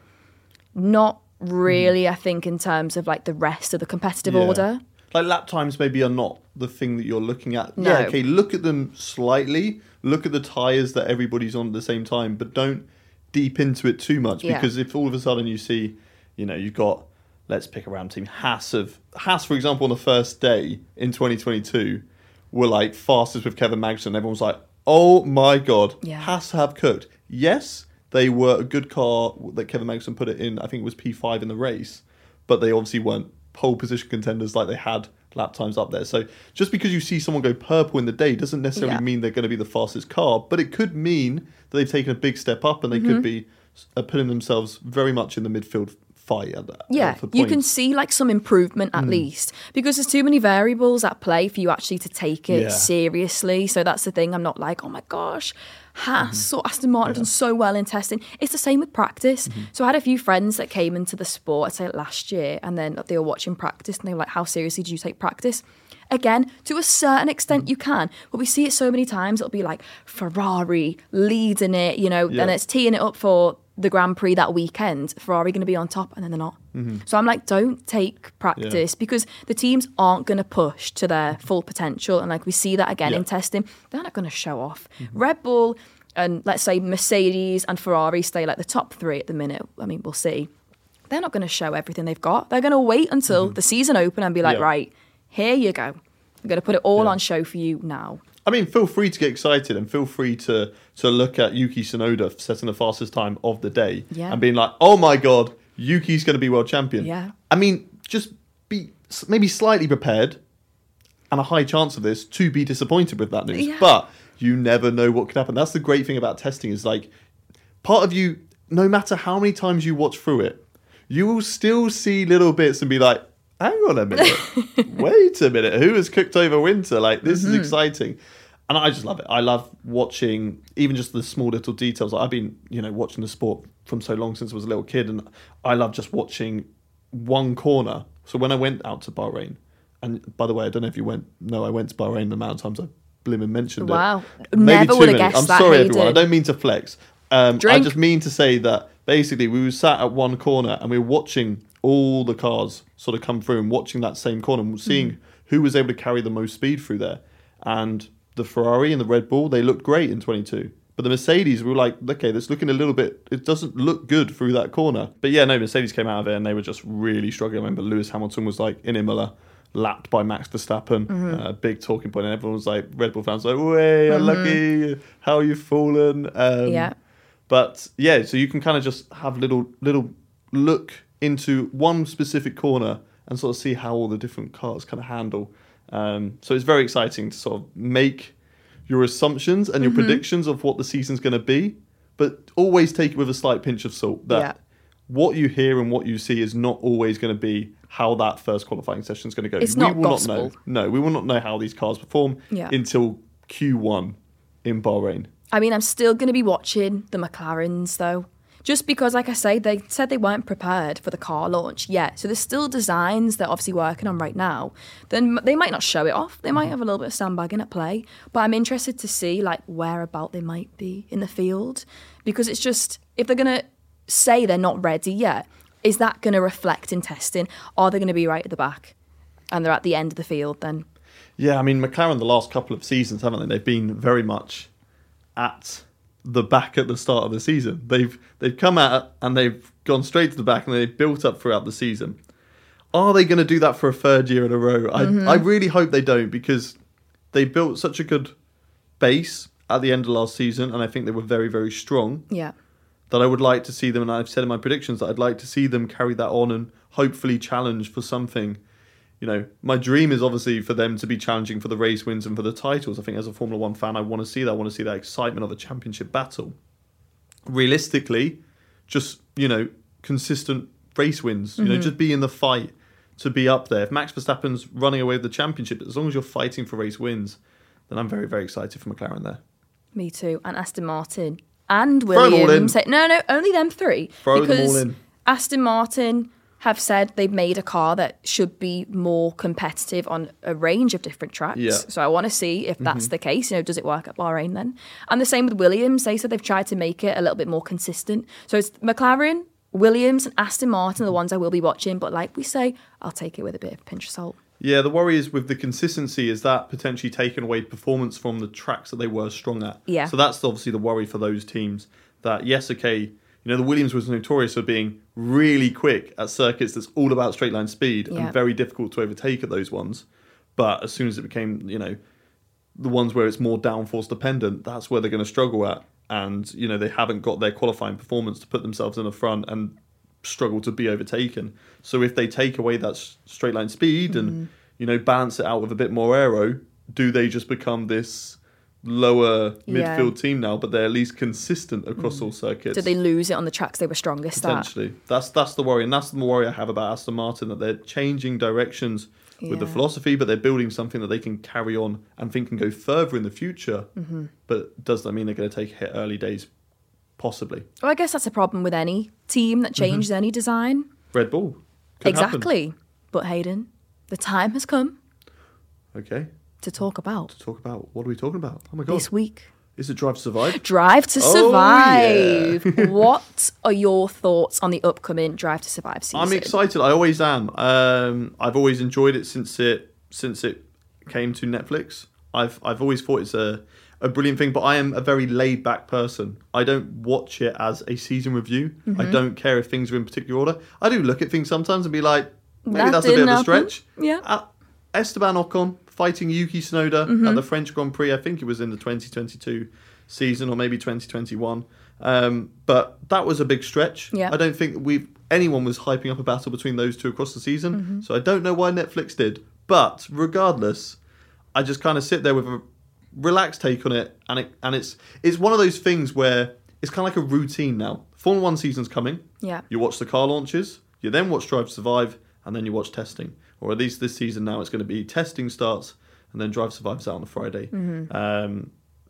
not really, I think, in terms of like the rest of the competitive order. Like lap times maybe are not the thing that you're looking at. No. Yeah, okay, look at them slightly. Look at the tyres that everybody's on at the same time, but don't deep into it too much, because if all of a sudden you see, you've got, let's pick a random team, Haas, for example, on the first day in 2022 were like fastest with Kevin Magnussen. Everyone was like, oh my God, Haas have cooked. Yes, they were a good car that Kevin Magnussen put it in. I think it was P5 in the race, but they obviously weren't pole position contenders like they had lap times up there. So just because you see someone go purple in the day doesn't necessarily mean they're going to be the fastest car, but it could mean that they've taken a big step up, and they could be putting themselves very much in the midfield fire there. Yeah, for you can see like some improvement at least, because there's too many variables at play for you actually to take it seriously. So that's the thing. I'm not like, oh my gosh, Haas or Aston Martin have done so well in testing. It's the same with practice. So I had a few friends that came into the sport, I'd say last year, and then they were watching practice and they were like, how seriously do you take practice? Again, to a certain extent you can, but we see it so many times. It'll be like Ferrari leading it, you know, and it's teeing it up for the Grand Prix that weekend. Ferrari going to be on top, and then they're not. So I'm like, don't take practice because the teams aren't going to push to their full potential. And like we see that again in testing, they're not going to show off. Red Bull and let's say Mercedes and Ferrari stay like the top three at the minute. I mean, we'll see. They're not going to show everything they've got. They're going to wait until the season open and be like, right, here you go. I'm going to put it all on show for you now. I mean, feel free to get excited and feel free to look at Yuki Tsunoda setting the fastest time of the day and being like, oh my God, Yuki's going to be world champion. Yeah. I mean, just be maybe slightly prepared and a high chance of this to be disappointed with that news. Yeah. But you never know what could happen. That's the great thing about testing is like part of you, no matter how many times you watch through it, you will still see little bits and be like, hang on a minute, wait a minute, who has cooked over winter? Like, this is exciting. And I just love it. I love watching even just the small little details. Like, I've been, you know, watching the sport from so long since I was a little kid, and I love just watching one corner. So when I went out to Bahrain, and by the way, I don't know if you went, no, I went to Bahrain the amount of times I blimmin' mentioned it. Wow, never would have guessed that. I'm sorry, everyone. I don't mean to flex. I just mean to say that basically we were sat at one corner and we were watching all the cars sort of come through and watching that same corner and seeing who was able to carry the most speed through there. And the Ferrari and the Red Bull, they looked great in 22. But the Mercedes were like, okay, that's looking a little bit, it doesn't look good through that corner. But yeah, no, Mercedes came out of it and they were just really struggling. I remember Lewis Hamilton was like in Imola, lapped by Max Verstappen, big talking point. And everyone was like, Red Bull fans were like, way, unlucky, how you've fallen. But yeah, so you can kind of just have little look into one specific corner and sort of see how all the different cars kind of handle. So it's very exciting to sort of make your assumptions and your predictions of what the season's going to be, but always take it with a slight pinch of salt that what you hear and what you see is not always going to be how that first qualifying session is going to go. It's we not will gospel. Not know. No, we will not know how these cars perform until Q1 in Bahrain. I mean, I'm still going to be watching the McLarens though. Just because, like I say, they said they weren't prepared for the car launch yet. So there's still designs they're obviously working on right now. Then they might not show it off. They might have a little bit of sandbagging at play. But I'm interested to see, like, whereabout they might be in the field. Because it's just, if they're going to say they're not ready yet, is that going to reflect in testing? Are they going to be right at the back and they're at the end of the field then? Yeah, I mean, McLaren the last couple of seasons, haven't they? They've been very much at the back at the start of the season. They've come out and they've gone straight to the back and they've built up throughout the season. Are they going to do that for a third year in a row? I really hope they don't, because they built such a good base at the end of last season and I think they were very, very strong. Yeah. That I would like to see them, and I've said in my predictions that I'd like to see them carry that on and hopefully challenge for something. You know, my dream is obviously for them to be challenging for the race wins and for the titles. I think as a Formula One fan, I want to see that. I want to see that excitement of a championship battle. Realistically, just, you know, consistent race wins. You know, just be in the fight to be up there. If Max Verstappen's running away with the championship, as long as you're fighting for race wins, then I'm very, very excited for McLaren there. Me too. And Aston Martin. And Williams. No, only them three. Throw them all in. Aston Martin have said they've made a car that should be more competitive on a range of different tracks. Yeah. So I want to see if that's the case. You know, does it work at Bahrain then? And the same with Williams. They said they've tried to make it a little bit more consistent. So it's McLaren, Williams and Aston Martin are the ones I will be watching. But like we say, I'll take it with a bit of a pinch of salt. Yeah, the worry is with the consistency, is that potentially taken away performance from the tracks that they were strong at? Yeah. So that's obviously the worry for those teams. That, yes, okay, you know, the Williams was notorious for being really quick at circuits that's all about straight line speed and very difficult to overtake at those ones. But as soon as it became, you know, the ones where it's more downforce dependent, that's where they're going to struggle at. And, you know, they haven't got their qualifying performance to put themselves in the front and struggle to be overtaken. So if they take away that straight line speed and, you know, balance it out with a bit more aero, do they just become this lower midfield team now, but they're at least consistent across all circuits. Did they lose it on the tracks they were strongest at? Potentially. That's the worry, and that's the worry I have about Aston Martin, that they're changing directions with the philosophy, but they're building something that they can carry on and think can go further in the future. Mm-hmm. But does that mean they're going to take a hit early days? Possibly. Well, I guess that's a problem with any team that changes any design. Red Bull. Could happen. But Hayden, the time has come. Okay. To talk about. What are we talking about? Oh, my God. This week. Is it Drive to Survive? Drive to Survive. Yeah. What are your thoughts on the upcoming Drive to Survive season? I'm excited. I always am. I've always enjoyed it since it came to Netflix. I've always thought it's a brilliant thing, but I am a very laid-back person. I don't watch it as a season review. Mm-hmm. I don't care if things are in particular order. I do look at things sometimes and be like, maybe that's a bit of a stretch. Yeah. Esteban Ocon fighting Yuki Tsunoda at the French Grand Prix. I think it was in the 2022 season or maybe 2021. But that was a big stretch. Yeah. I don't think anyone was hyping up a battle between those two across the season. Mm-hmm. So I don't know why Netflix did. But regardless, I just kind of sit there with a relaxed take on it, and it's one of those things where it's kind of like a routine now. Formula 1 season's coming. Yeah. You watch the car launches, you then watch Drive to Survive, and then you watch testing. Or at least this season now, it's going to be testing starts, and then Drive to Survive's out on a Friday. Mm-hmm.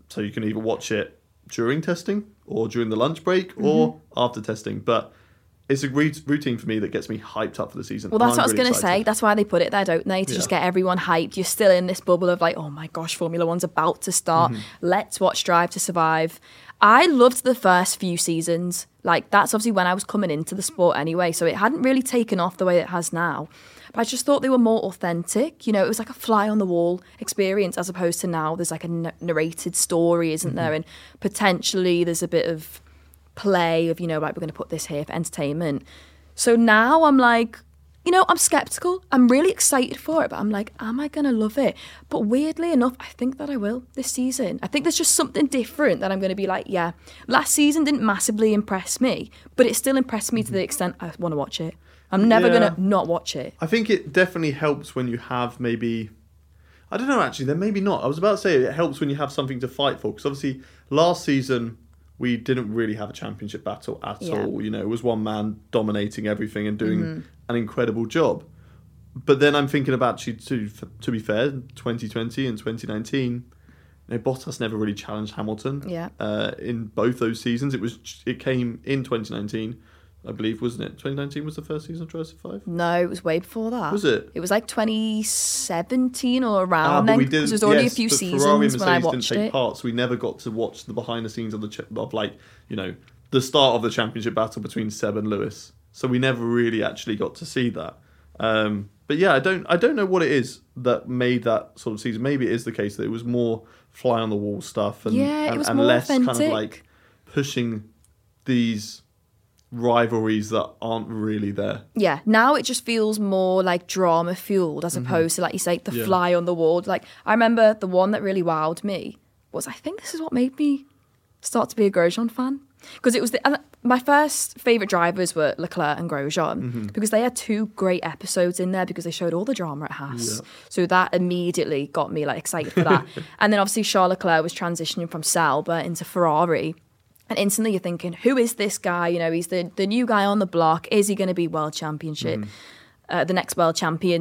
So you can either watch it during testing, or during the lunch break, or after testing. But it's a routine for me that gets me hyped up for the season. Well, that's what I was going to say. That's why they put it there, don't they? To just get everyone hyped. You're still in this bubble of like, oh my gosh, Formula One's about to start. Mm-hmm. Let's watch Drive to Survive. I loved the first few seasons. Like, that's obviously when I was coming into the sport anyway. So it hadn't really taken off the way it has now. But I just thought they were more authentic. You know, it was like a fly on the wall experience as opposed to now there's like a narrated story, isn't there? And potentially there's a bit of play of, you know, like we're going to put this here for entertainment. So now I'm like, you know, I'm skeptical. I'm really excited for it, but I'm like, am I going to love it? But weirdly enough, I think that I will this season. I think there's just something different that I'm going to be like, yeah. Last season didn't massively impress me, but it still impressed me to the extent I want to watch it. I'm never going to not watch it. I think it definitely helps when you have maybe... I don't know, actually. Then maybe not. I was about to say it helps when you have something to fight for. Because obviously, last season, we didn't really have a championship battle at all. You know, it was one man dominating everything and doing an incredible job. But then I'm thinking about, actually, to be fair, 2020 and 2019... You know, Bottas never really challenged Hamilton. Yeah. In both those seasons, it came in 2019, I believe, wasn't it? 2019 was the first season of Drive to Survive. No, it was way before that. Was it? It was like 2017 or around then. Because there was already a few seasons Ferrari and when I watched didn't take part, so we never got to watch the behind the scenes of the start of the championship battle between Seb and Lewis. So we never really actually got to see that. But yeah, I don't know what it is that made that sort of season. Maybe it is the case that it was more fly on the wall stuff and less authentic. Kind of like pushing these rivalries that aren't really there. Yeah, now it just feels more like drama fueled as opposed to, like you say, the fly on the wall. Like, I remember the one that really wowed me was, I think this is what made me start to be a Grosjean fan. Because it was my first favourite drivers were Leclerc and Grosjean because they had two great episodes in there because they showed all the drama at Haas. Yeah. So that immediately got me like excited for that. And then obviously Charles Leclerc was transitioning from Sauber into Ferrari. And instantly you're thinking, who is this guy? You know, he's the new guy on the block. Is he going to be the next world champion?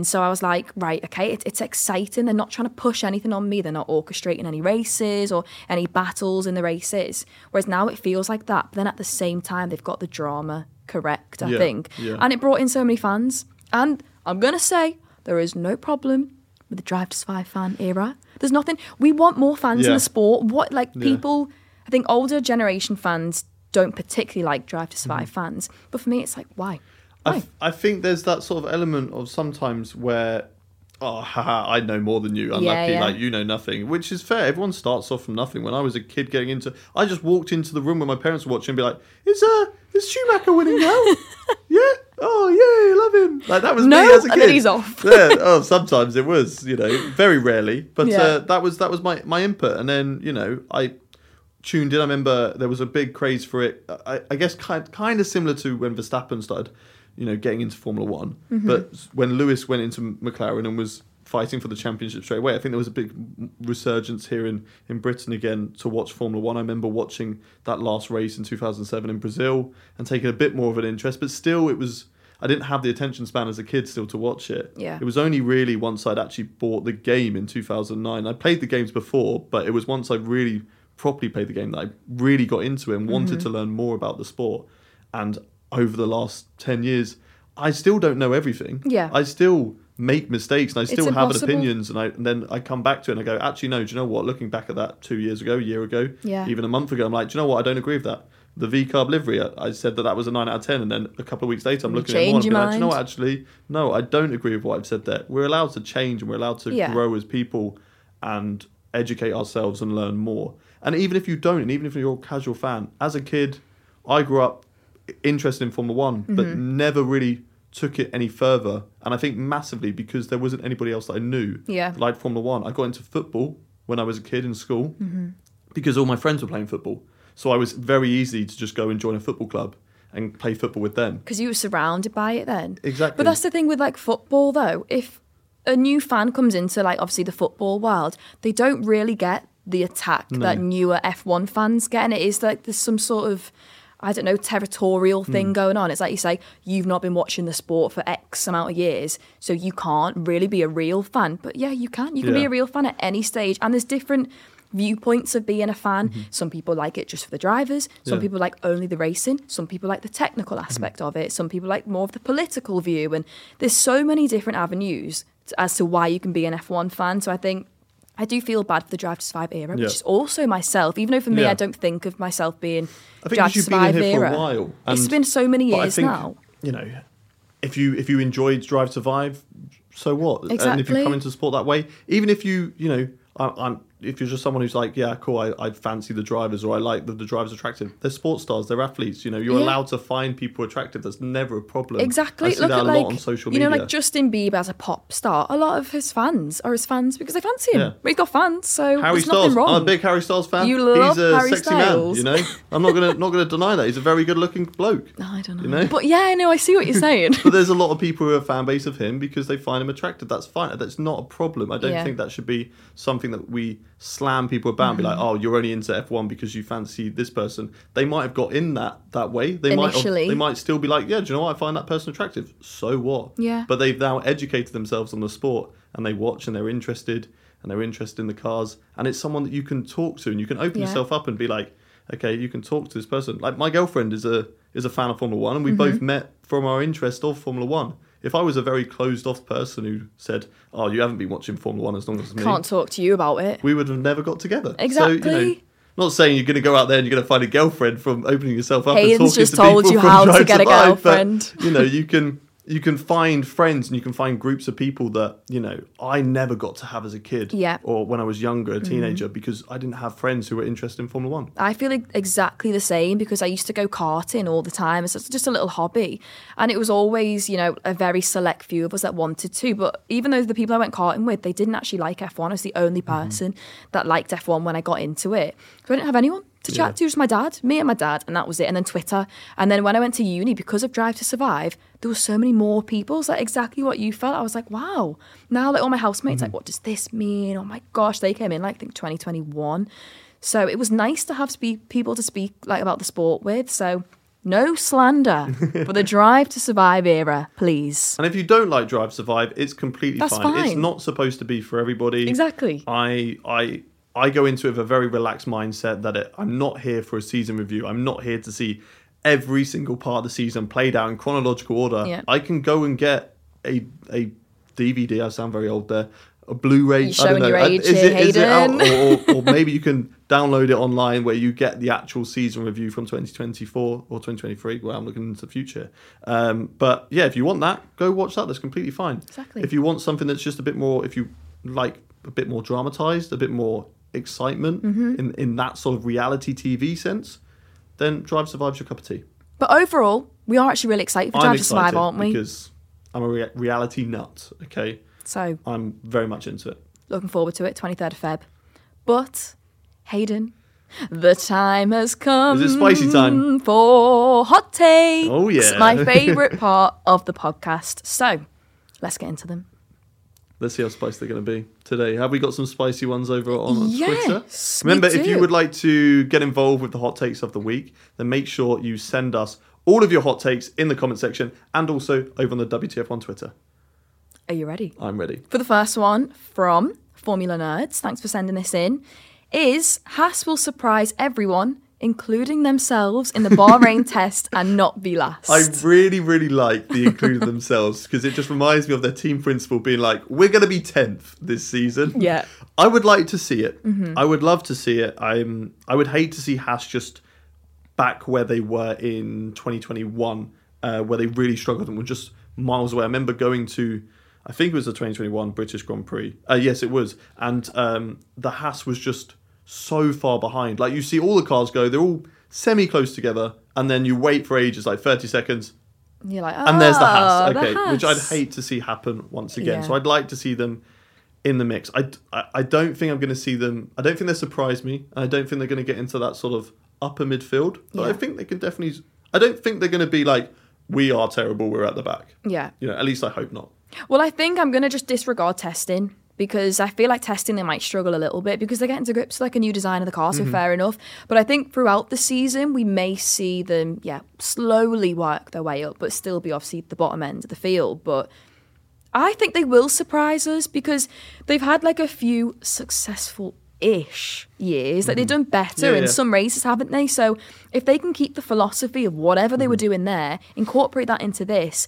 So I was like, right, okay, it's exciting. They're not trying to push anything on me. They're not orchestrating any races or any battles in the races. Whereas now it feels like that. But then at the same time, they've got the drama correct, I think. Yeah. And it brought in so many fans. And I'm going to say there is no problem with the Drive to Survive fan era. There's nothing. We want more fans in the sport. What, like, people... I think older generation fans don't particularly like Drive to Survive fans. But for me, it's like, why? I think there's that sort of element of sometimes where, I know more than you, unlucky, like, you know nothing, which is fair. Everyone starts off from nothing. When I was a kid getting into... I just walked into the room where my parents were watching and be like, is Schumacher winning now? Yeah? Oh, yeah, love him. Like, that was me as a kid. And then he's off. Yeah, sometimes it was, you know, very rarely. But that was my input. And then, you know, I... tuned in. I remember there was a big craze for it. I guess kind of similar to when Verstappen started, you know, getting into Formula One. But when Lewis went into McLaren and was fighting for the championship straight away. I think there was a big resurgence here in Britain again to watch Formula One. I remember watching that last race in 2007 in Brazil and taking a bit more of an interest, but still it was... I didn't have the attention span as a kid still to watch it. Yeah. It was only really once I'd actually bought the game in 2009. I played the games before, but it was once I really properly played the game that I really got into it and wanted to learn more about the sport. And over the last 10 years, I still don't know everything. Yeah. I still make mistakes and I still have opinions. And then I come back to it and I go, actually, no, do you know what? Looking back at that 2 years ago, a year ago, even a month ago, I'm like, do you know what? I don't agree with that. The V-carb livery, I said that was a 9 out of 10, and then a couple of weeks later, I'm looking at it more and I'm like, you know what, actually, no, I don't agree with what I've said there. We're allowed to change and we're allowed to grow as people and educate ourselves and learn more. And even if you don't, and even if you're a casual fan, as a kid, I grew up interested in Formula One, but never really took it any further. And I think massively because there wasn't anybody else that I knew that liked Formula One. I got into football when I was a kid in school because all my friends were playing football. So I was very easy to just go and join a football club and play football with them. Because you were surrounded by it then. Exactly. But that's the thing with, like, football, though. If a new fan comes into, like, obviously the football world, they don't really get the attack that newer F1 fans get. And it is like there's some sort of, I don't know, territorial thing going on. It's like you say, you've not been watching the sport for X amount of years, so you can't really be a real fan. But, yeah, you can. You can be a real fan at any stage. And there's different viewpoints of being a fan. Some people like it just for the drivers, some people like only the racing, some people like the technical aspect of it, some people like more of the political view, and there's so many different avenues as to why you can be an F1 fan. So I think I do feel bad for the Drive to Survive era, which is also myself, even though for me I don't think of myself being Drive to Survive era. I think you've been here for a while. It's been so many years now. You know, if you enjoyed Drive to Survive, so what? Exactly. And if you come into sport that way, even if you know, if you're just someone who's like, yeah, cool, I fancy the drivers, or I like the drivers attractive. They're sports stars, they're athletes. You know, you're allowed to find people attractive. That's never a problem. Exactly. I see that a lot on social media. You know, like Justin Bieber as a pop star. A lot of his fans are his fans because they fancy him. We've got fans, so Harry Styles. Nothing wrong. I'm a big Harry Styles fan. You love He's a Harry sexy Styles. Man. You know, I'm not gonna deny that. He's a very good looking bloke. I don't know. You know? But yeah, no, I see what you're saying. But there's a lot of people who are a fan base of him because they find him attractive. That's fine. That's not a problem. I don't think that should be something that we slam people about and be like, oh, you're only into F1 because you fancy this person. They might have got in that way. They Initially. Might have, they might still be like, yeah, do you know what? I find that person attractive. So what? Yeah. But they've now educated themselves on the sport and they watch and they're interested in the cars. And it's someone that you can talk to and you can open yourself up and be like, okay, you can talk to this person. Like my girlfriend is a fan of Formula One and we both met from our interest of Formula One. If I was a very closed-off person who said, oh, you haven't been watching Formula 1 as long as me. Can't talk to you about it. We would have never got together. Exactly. So, you know, not saying you're going to go out there and you're going to find a girlfriend from opening yourself up Hayden's and talking to people. Hayden's just told you how to get a girlfriend. But, you know, you can find friends and you can find groups of people that, you know, I never got to have as a kid or when I was younger, a teenager, because I didn't have friends who were interested in Formula 1. I feel exactly the same because I used to go karting all the time. It's just a little hobby. And it was always, you know, a very select few of us that wanted to. But even though the people I went karting with, they didn't actually like F1. I was the only person that liked F1 when I got into it. So I didn't have anyone to chat to, just me and my dad, and that was it. And then Twitter, and then when I went to uni, because of Drive to Survive, there were so many more people. So like exactly what you felt. I was like, wow, now like all my housemates like, what does this mean? Oh my gosh, they came in like I think 2021, so it was nice to have people to speak like about the sport with. So no slander for the Drive to Survive era, please. And if you don't like Drive to Survive, it's completely fine. It's not supposed to be for everybody. Exactly. I go into it with a very relaxed mindset that I'm not here for a season review. I'm not here to see every single part of the season played out in chronological order. Yeah. I can go and get a DVD. I sound very old there. A Blu-ray. You're showing your age here, Hayden. Is it out? Or maybe you can download it online where you get the actual season review from 2024 or 2023, where I'm looking into the future. But yeah, if you want that, go watch that. That's completely fine. Exactly. If you want something that's just a bit more, if you like a bit more dramatized, a bit more excitement in that sort of reality TV sense, then Drive Survive's your cup of tea. But overall, we are actually really excited for Drive to Survive, aren't we? Because I'm a reality nut, okay? So I'm very much into it. Looking forward to it, 23rd of Feb. But, Hayden, the time has come. Is it spicy time? For hot takes. Oh, yeah. My favourite part of the podcast. So, let's get into them. Let's see how spicy they're going to be today. Have we got some spicy ones over on Twitter? Remember, if you would like to get involved with the hot takes of the week, then make sure you send us all of your hot takes in the comment section and also over on the WTF1 Twitter. Are you ready? I'm ready. For the first one from Formula Nerds, thanks for sending this in, is Haas will surprise everyone, including themselves, in the Bahrain test and not be last. I really, really like the include themselves because it just reminds me of their team principal being like, we're going to be 10th this season. Yeah. I would like to see it. Mm-hmm. I would love to see it. I would hate to see Haas just back where they were in 2021, where they really struggled and were just miles away. I remember going to, I think it was the 2021 British Grand Prix. Yes, it was. And the Haas was just so far behind. Like, you see all the cars go, they're all semi-close together, and then you wait for ages, like 30 seconds. You're like, oh, and there's the Haas. Okay, the Haas. Which I'd hate to see happen once again. Yeah. So I'd like to see them in the mix. I don't think I'm going to see them. I don't think they surprise me. I don't think they're going to get into that sort of upper midfield. But I think they can definitely. I don't think they're going to be like, we are terrible, we're at the back. Yeah. You know, at least I hope not. Well, I think I'm going to just disregard testing, because I feel like testing they might struggle a little bit because they're getting to grips with like a new design of the car, so fair enough. But I think throughout the season we may see them, slowly work their way up, but still be obviously at the bottom end of the field. But I think they will surprise us because they've had like a few successful-ish years. Like, they've done better in some races, haven't they? So if they can keep the philosophy of whatever they were doing there, incorporate that into this,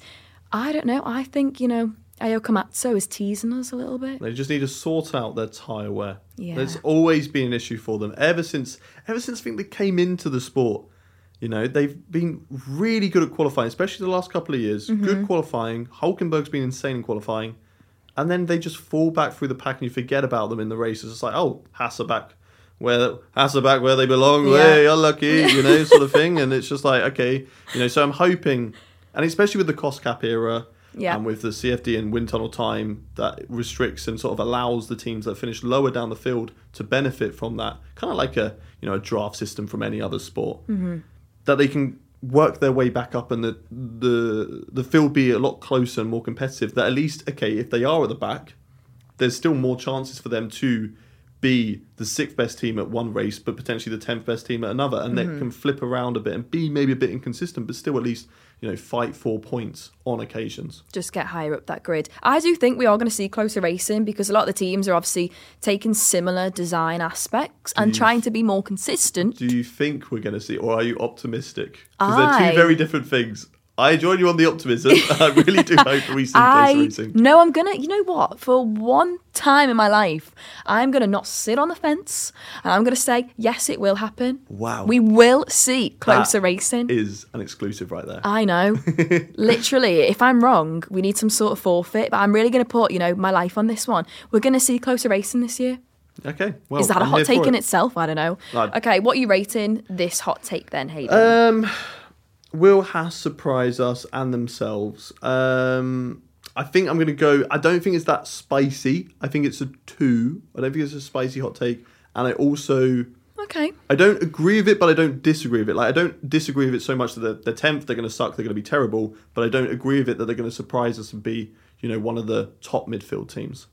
I don't know. I think, Ayo Komatsu is teasing us a little bit. They just need to sort out their tyre wear. Yeah. There's always been an issue for them. Ever since I think they came into the sport, they've been really good at qualifying, especially the last couple of years. Mm-hmm. Good qualifying. Hulkenberg's been insane in qualifying. And then they just fall back through the pack and you forget about them in the races. It's like, oh, Haas are back where they belong. Yeah. Hey, you're lucky, sort of thing. And it's just like, okay. So I'm hoping, and especially with the cost cap era, and with the CFD and wind tunnel time that restricts and sort of allows the teams that finish lower down the field to benefit from that, kind of like a draft system from any other sport, that they can work their way back up and the field be a lot closer and more competitive. That at least, okay, if they are at the back, there's still more chances for them to be the 6th best team at one race, but potentially the 10th best team at another, and they can flip around a bit and be maybe a bit inconsistent, but still at least fight for points on occasions. Just get higher up that grid. I do think we are going to see closer racing because a lot of the teams are obviously taking similar design aspects and trying to be more consistent. Do you think we're going to see, or are you optimistic? Because they're two very different things. I join you on the optimism. I really do hope that we see closer racing. No, I'm going to, for one time in my life, I'm going to not sit on the fence and I'm going to say, yes, it will happen. Wow. We will see closer racing. That is an exclusive right there. I know. Literally, if I'm wrong, we need some sort of forfeit, but I'm really going to put, my life on this one. We're going to see closer racing this year. Okay. Well, is that a hot take in itself? I don't know. Okay, what are you rating this hot take then, Hayden? Will Haas surprise us and themselves? I think I'm going to go. I don't think it's that spicy. I think it's a 2. I don't think it's a spicy hot take. And I also. Okay. I don't agree with it, but I don't disagree with it. Like, I don't disagree with it so much that they're 10th, they're going to suck, they're going to be terrible. But I don't agree with it that they're going to surprise us and be, one of the top midfield teams.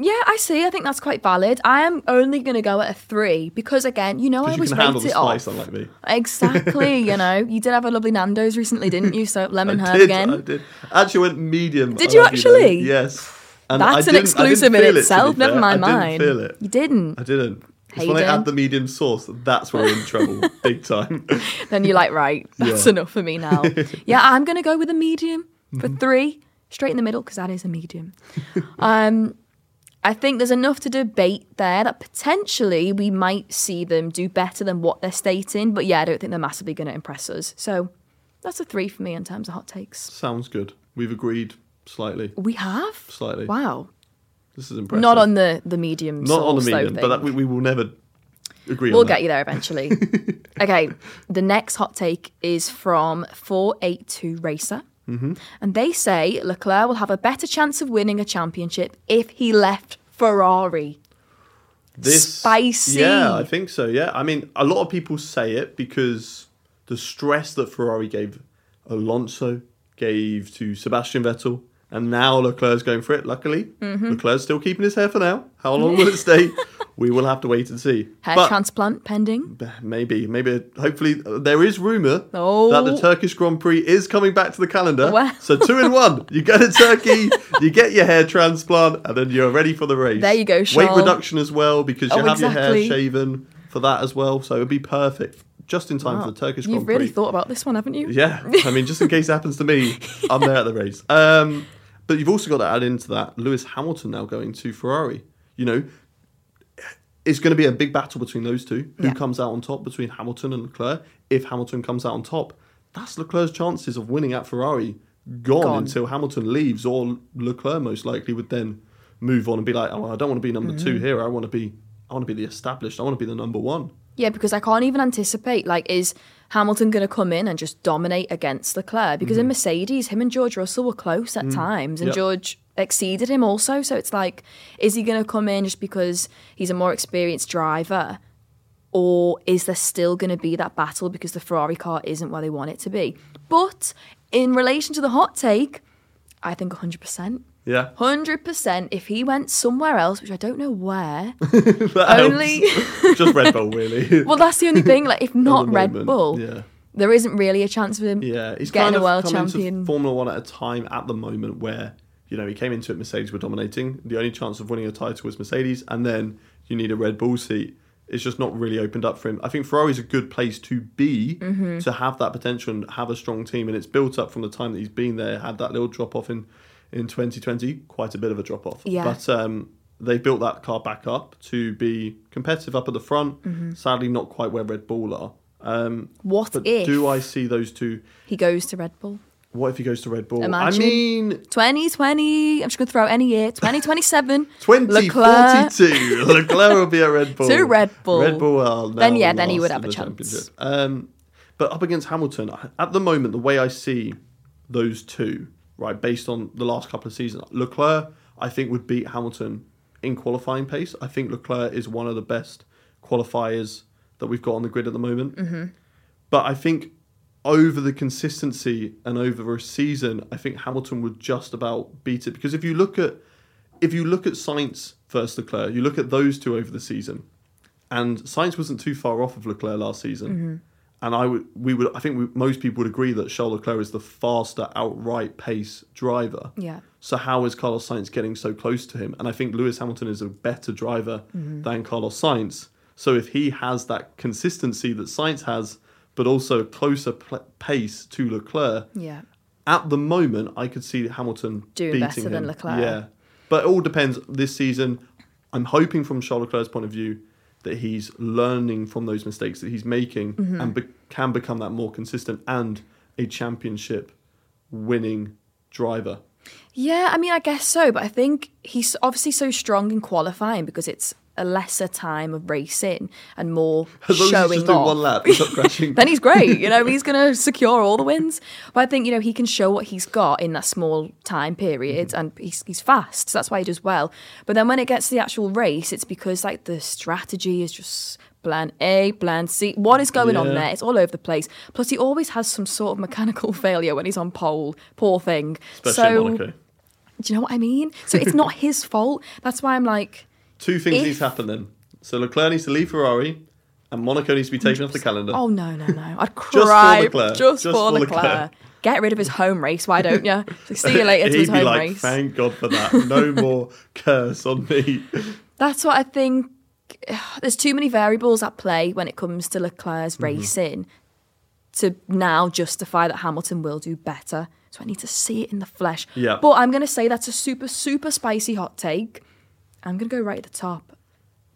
Yeah, I see. I think that's quite valid. I am only going to go at a 3 because, again, I always rate it off. You can handle the spice, unlike me. Exactly, You did have a lovely Nando's recently, didn't you? So lemon herb again. I did. Actually went medium. Did you actually? Yes. And that's an exclusive in itself. Never mind mine. I didn't feel it. You didn't? I didn't. It's when I add the medium sauce, that's where we're in trouble, big time. Then you're like, right, that's enough for me now. Yeah, I'm going to go with a medium for 3, straight in the middle because that is a medium. I think there's enough to debate there that potentially we might see them do better than what they're stating. But I don't think they're massively going to impress us. So that's a 3 for me in terms of hot takes. Sounds good. We've agreed slightly. We have? Slightly. Wow. This is impressive. Not on the medium. Not on the medium, but that we will never agree on that. We'll get you there eventually. Okay, the next hot take is from 482 Racer. Mm-hmm. And they say Leclerc will have a better chance of winning a championship if he left Ferrari. Spicy. Yeah, I think so, yeah. I mean, a lot of people say it because the stress that Ferrari gave Alonso, gave to Sebastian Vettel, And now Leclerc's going for it, luckily. Mm-hmm. Leclerc's still keeping his hair for now. How long will it stay? We will have to wait and see. Hair transplant pending? Maybe. Hopefully, there is rumour that the Turkish Grand Prix is coming back to the calendar. Wow. So 2 in 1. You go to Turkey, you get your hair transplant, and then you're ready for the race. There you go, Charles. Weight reduction as well, because you have your hair shaven for that as well. So it would be perfect. Just in time for the Turkish Grand Prix. You've really thought about this one, haven't you? Yeah. I mean, just in case it happens to me, I'm there at the race. But you've also got to add into that Lewis Hamilton now going to Ferrari. You know, it's going to be a big battle between those two. Who comes out on top between Hamilton and Leclerc? If Hamilton comes out on top, that's Leclerc's chances of winning at Ferrari gone until Hamilton leaves, or Leclerc most likely would then move on and be like, oh, I don't want to be number two here. I want to be the established. I want to be the number one. Yeah, because I can't even anticipate, like, is Hamilton going to come in and just dominate against Leclerc? Because in Mercedes, him and George Russell were close at times, and George exceeded him also. So it's like, is he going to come in just because he's a more experienced driver? Or is there still going to be that battle because the Ferrari car isn't where they want it to be? But in relation to the hot take, I think 100%. Yeah. 100% if he went somewhere else, which I don't know where. Just Red Bull, really. Well, that's the only thing. Like, if not Red Bull, there isn't really a chance for him he's getting kind of a world champion. Into Formula One at a time at the moment where, you know, he came into it, Mercedes were dominating. The only chance of winning a title was Mercedes, and then you need a Red Bull seat. It's just not really opened up for him. I think Ferrari's a good place to be, to have that potential and have a strong team, and it's built up from the time that he's been there, had that little drop-off in 2020, quite a bit of a drop-off. Yeah. But they built that car back up to be competitive up at the front. Mm-hmm. Sadly, not quite where Red Bull are. But do I see those two? He goes to Red Bull. What if he goes to Red Bull? Imagine. I mean... 2020. I'm just going to throw out any year. 2027. 2042. Leclerc will be at Red Bull. To Red Bull. Red Bull are now then he would have a chance. But up against Hamilton, at the moment, the way I see those two... Right, based on the last couple of seasons, Leclerc, I think, would beat Hamilton in qualifying pace. I think Leclerc is one of the best qualifiers that we've got on the grid at the moment. Mm-hmm. But I think over the consistency and over a season, I think Hamilton would just about beat it. Because if you look at Sainz versus Leclerc, you look at those two over the season, and Sainz wasn't too far off of Leclerc last season. Mm-hmm. And most people would agree that Charles Leclerc is the faster outright pace driver. Yeah. So how is Carlos Sainz getting so close to him? And I think Lewis Hamilton is a better driver than Carlos Sainz. So if he has that consistency that Sainz has, but also a closer pace to Leclerc, at the moment I could see Hamilton doing better than Leclerc. Yeah. But it all depends this season. I'm hoping from Charles Leclerc's point of view that he's learning from those mistakes that he's making and can become that more consistent and a championship-winning driver. Yeah, I mean, I guess so. But I think he's obviously so strong in qualifying because it's a lesser time of racing and more showing off. As long as he's just doing one lap, he's not crashing. Then he's great. You know, he's going to secure all the wins. But I think, you know, he can show what he's got in that small time period and he's fast. So that's why he does well. But then when it gets to the actual race, it's because, like, the strategy is just... Plan A, Plan C. What is going on there? It's all over the place. Plus, he always has some sort of mechanical failure when he's on pole. Poor thing. Especially in Monaco. Do you know what I mean? So it's not his fault. That's why I'm like... Two things need to happen then. So Leclerc needs to leave Ferrari and Monaco needs to be taken off the calendar. Oh, no. I'd cry. Just for Leclerc. Get rid of his home race, why don't you? See you later to his home race. Thank God for that. No more curse on me. That's what I think. There's too many variables at play when it comes to Leclerc's racing to now justify that Hamilton will do better. So I need to see it in the flesh. Yeah. But I'm going to say that's a super, super spicy hot take. I'm going to go right at the top.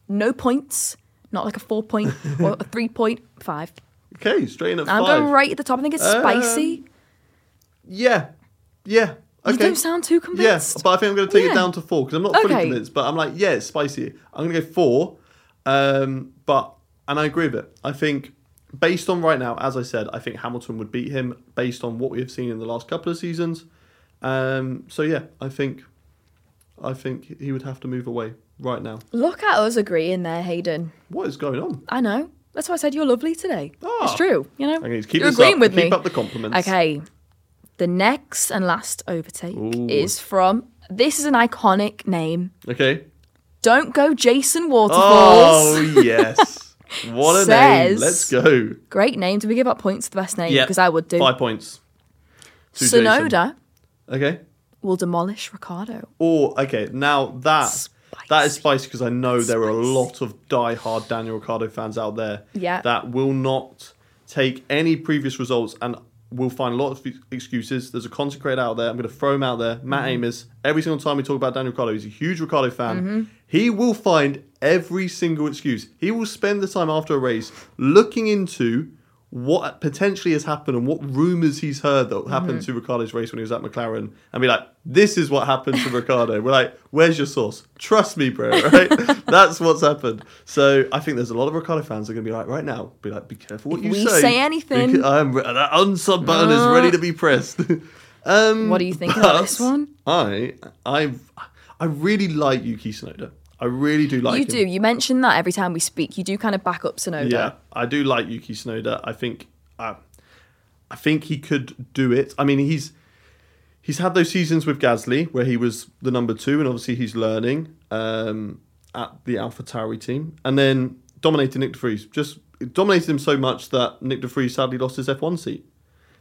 No points. Not like a 4 point or a 3.5. Okay, straight in at 5. I'm going right at the top. I think it's spicy. Yeah. Okay. You don't sound too convinced. Yeah, but I think I'm going to take it down to 4 because I'm not fully convinced. But I'm like, it's spicy. I'm going to go 4. And I agree with it. I think based on right now, as I said, I think Hamilton would beat him based on what we have seen in the last couple of seasons. I think he would have to move away right now. Look at us agreeing there, Hayden. What is going on? I know. That's why I said you're lovely today. It's true. You know, you're agreeing with me. Keep up the compliments. Okay. The next and last overtake is from, this is an iconic name. Okay. Don't Go Jason Waterfalls. Oh, yes. What a name. Let's go. Great name. Do we give up points to the best name? Because I would do. 5 points. Tsunoda. Okay. Will demolish Ricardo. Oh, okay. Now that is spicy because I know there are a lot of die-hard Daniel Ricciardo fans out there that will not take any previous results and will find a lot of excuses. There's a content creator out there. I'm going to throw him out there. Matt Amos. Every single time we talk about Daniel Ricciardo, he's a huge Ricciardo fan. He will find every single excuse. He will spend the time after a race looking into what potentially has happened and what rumours he's heard that happened to Ricciardo's race when he was at McLaren and be like, this is what happened to Ricciardo. We're like, where's your source? Trust me, bro, right? That's what's happened. So I think there's a lot of Ricciardo fans that are going to be like, right now, be like, be careful what you say. If we say anything. That unsub button is ready to be pressed. What do you think about this one? I really like Yuki Tsunoda. I really do like him. You do. You mention that every time we speak. You do kind of back up Tsunoda. Yeah, I do like Yuki Tsunoda. I think he could do it. I mean, he's had those seasons with Gasly where he was the number two, and obviously he's learning at the AlphaTauri team, and then dominated Nick De Vries. Just dominated him so much that Nick De Vries sadly lost his F1 seat.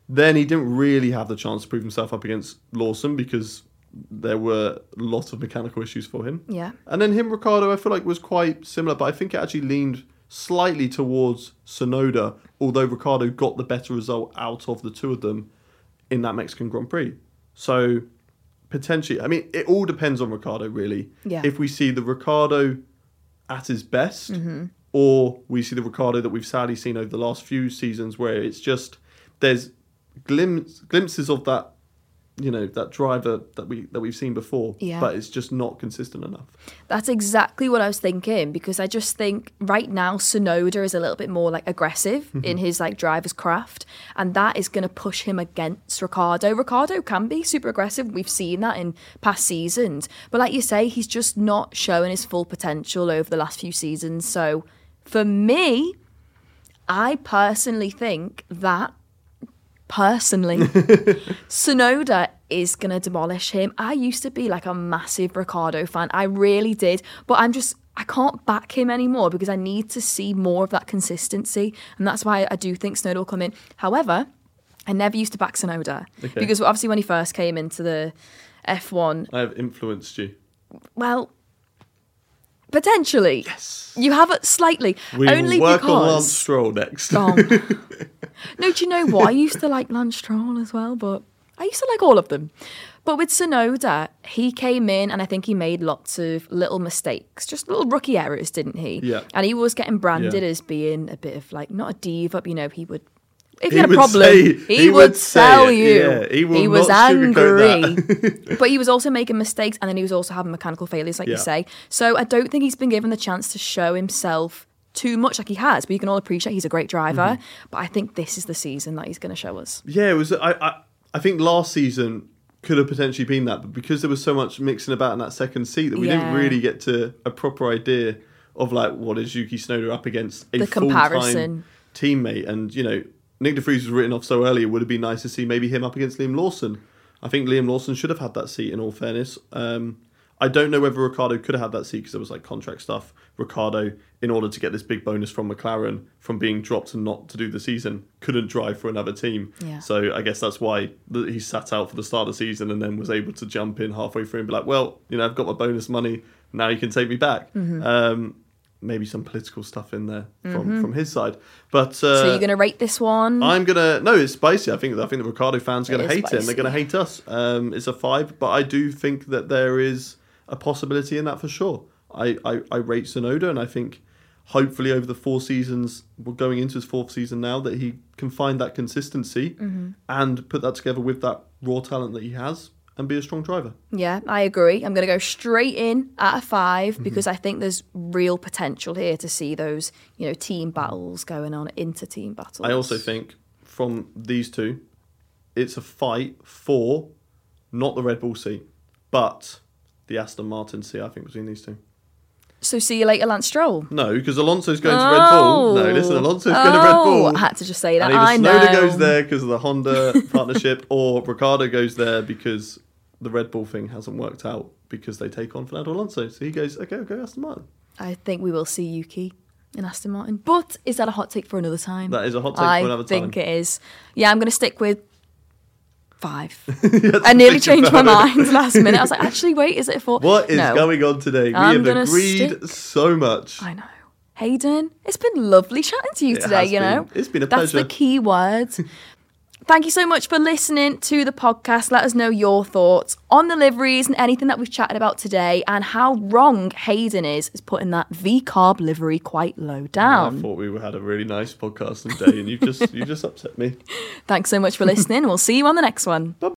Then he didn't really have the chance to prove himself up against Lawson because there were lots of mechanical issues for him. Yeah. And then Ricciardo, I feel like was quite similar, but I think it actually leaned slightly towards Tsunoda, although Ricciardo got the better result out of the two of them in that Mexican Grand Prix. So potentially, I mean, it all depends on Ricciardo, really. Yeah. If we see the Ricciardo at his best, or we see the Ricciardo that we've sadly seen over the last few seasons where it's just, there's glimpses of that, you know, that driver that we've seen before, but it's just not consistent enough. That's exactly what I was thinking, because I just think right now Tsunoda is a little bit more like aggressive in his like driver's craft, and that is going to push him against Ricciardo. Ricciardo can be super aggressive. We've seen that in past seasons, but like you say, he's just not showing his full potential over the last few seasons. So for me, I personally think that Tsunoda is going to demolish him. I used to be like a massive Ricciardo fan. I really did. But I can't back him anymore because I need to see more of that consistency. And that's why I do think Tsunoda will come in. However, I never used to back Tsunoda because obviously when he first came into the F1... I have influenced you. Well, potentially. Yes. You have it slightly. We only will work on Lance Stroll next. No, do you know what? I used to like Lance Stroll as well, but I used to like all of them. But with Tsunoda, he came in and I think he made lots of little mistakes, just little rookie errors, didn't he? Yeah. And he was getting branded as being a bit of like, not a diva, but you know, he would, if he had a problem, he would tell you. Yeah, he was angry. But he was also making mistakes and then he was also having mechanical failures, like you say. So I don't think he's been given the chance to show himself too much like he has, but you can all appreciate he's a great driver. But I think this is the season that he's going to show us. Yeah, it was. I think last season could have potentially been that, but because there was so much mixing about in that second seat that we didn't really get to a proper idea of like what is Yuki Tsunoda up against a full-time teammate. And you know, Nick De Vries was written off so early. It would have been nice to see maybe him up against Liam Lawson. I think Liam Lawson should have had that seat. In all fairness, I don't know whether Ricciardo could have had that seat because there was like contract stuff. Ricciardo, in order to get this big bonus from McLaren from being dropped and not to do the season, couldn't drive for another team. Yeah. So I guess that's why he sat out for the start of the season and then was able to jump in halfway through and be like, well, you know, I've got my bonus money. Now you can take me back. Maybe some political stuff in there from his side. But so you're going to rate this one? I'm going to... No, it's spicy. I think the Ricciardo fans are going to hate it and they're going to hate us. It's a 5, but I do think that there is a possibility in that for sure. I rate Tsunoda, and I think hopefully over the 4 seasons, we're going into his 4th season now, that he can find that consistency and put that together with that raw talent that he has and be a strong driver. Yeah, I agree. I'm going to go straight in at a 5 because I think there's real potential here to see those, you know, team battles going on into team battles. I also think from these two, it's a fight for not the Red Bull seat, but the Aston Martin seat, I think, between these two. Alonso, see you later, Lance Stroll? No, because Alonso's going to Red Bull. No, listen, Alonso's going to Red Bull. I had to just say that. And either Snowden goes there because of the Honda partnership, or Ricciardo goes there because the Red Bull thing hasn't worked out because they take on Fernando Alonso. So he goes, okay, go Aston Martin. I think we will see Yuki in Aston Martin. But is that a hot take for another time? That is a hot take for another time. I think it is. Yeah, I'm going to stick with 5. I nearly changed my mind last minute. I was like, actually, wait, is it 4? What is going on today? We have agreed so much. I know. Hayden, it's been lovely chatting to you today, you know. It's been a pleasure. That's the key word. Thank you so much for listening to the podcast. Let us know your thoughts on the liveries and anything that we've chatted about today, and how wrong Hayden is putting that V-carb livery quite low down. I thought we had a really nice podcast today, and you just upset me. Thanks so much for listening. We'll see you on the next one. Bye.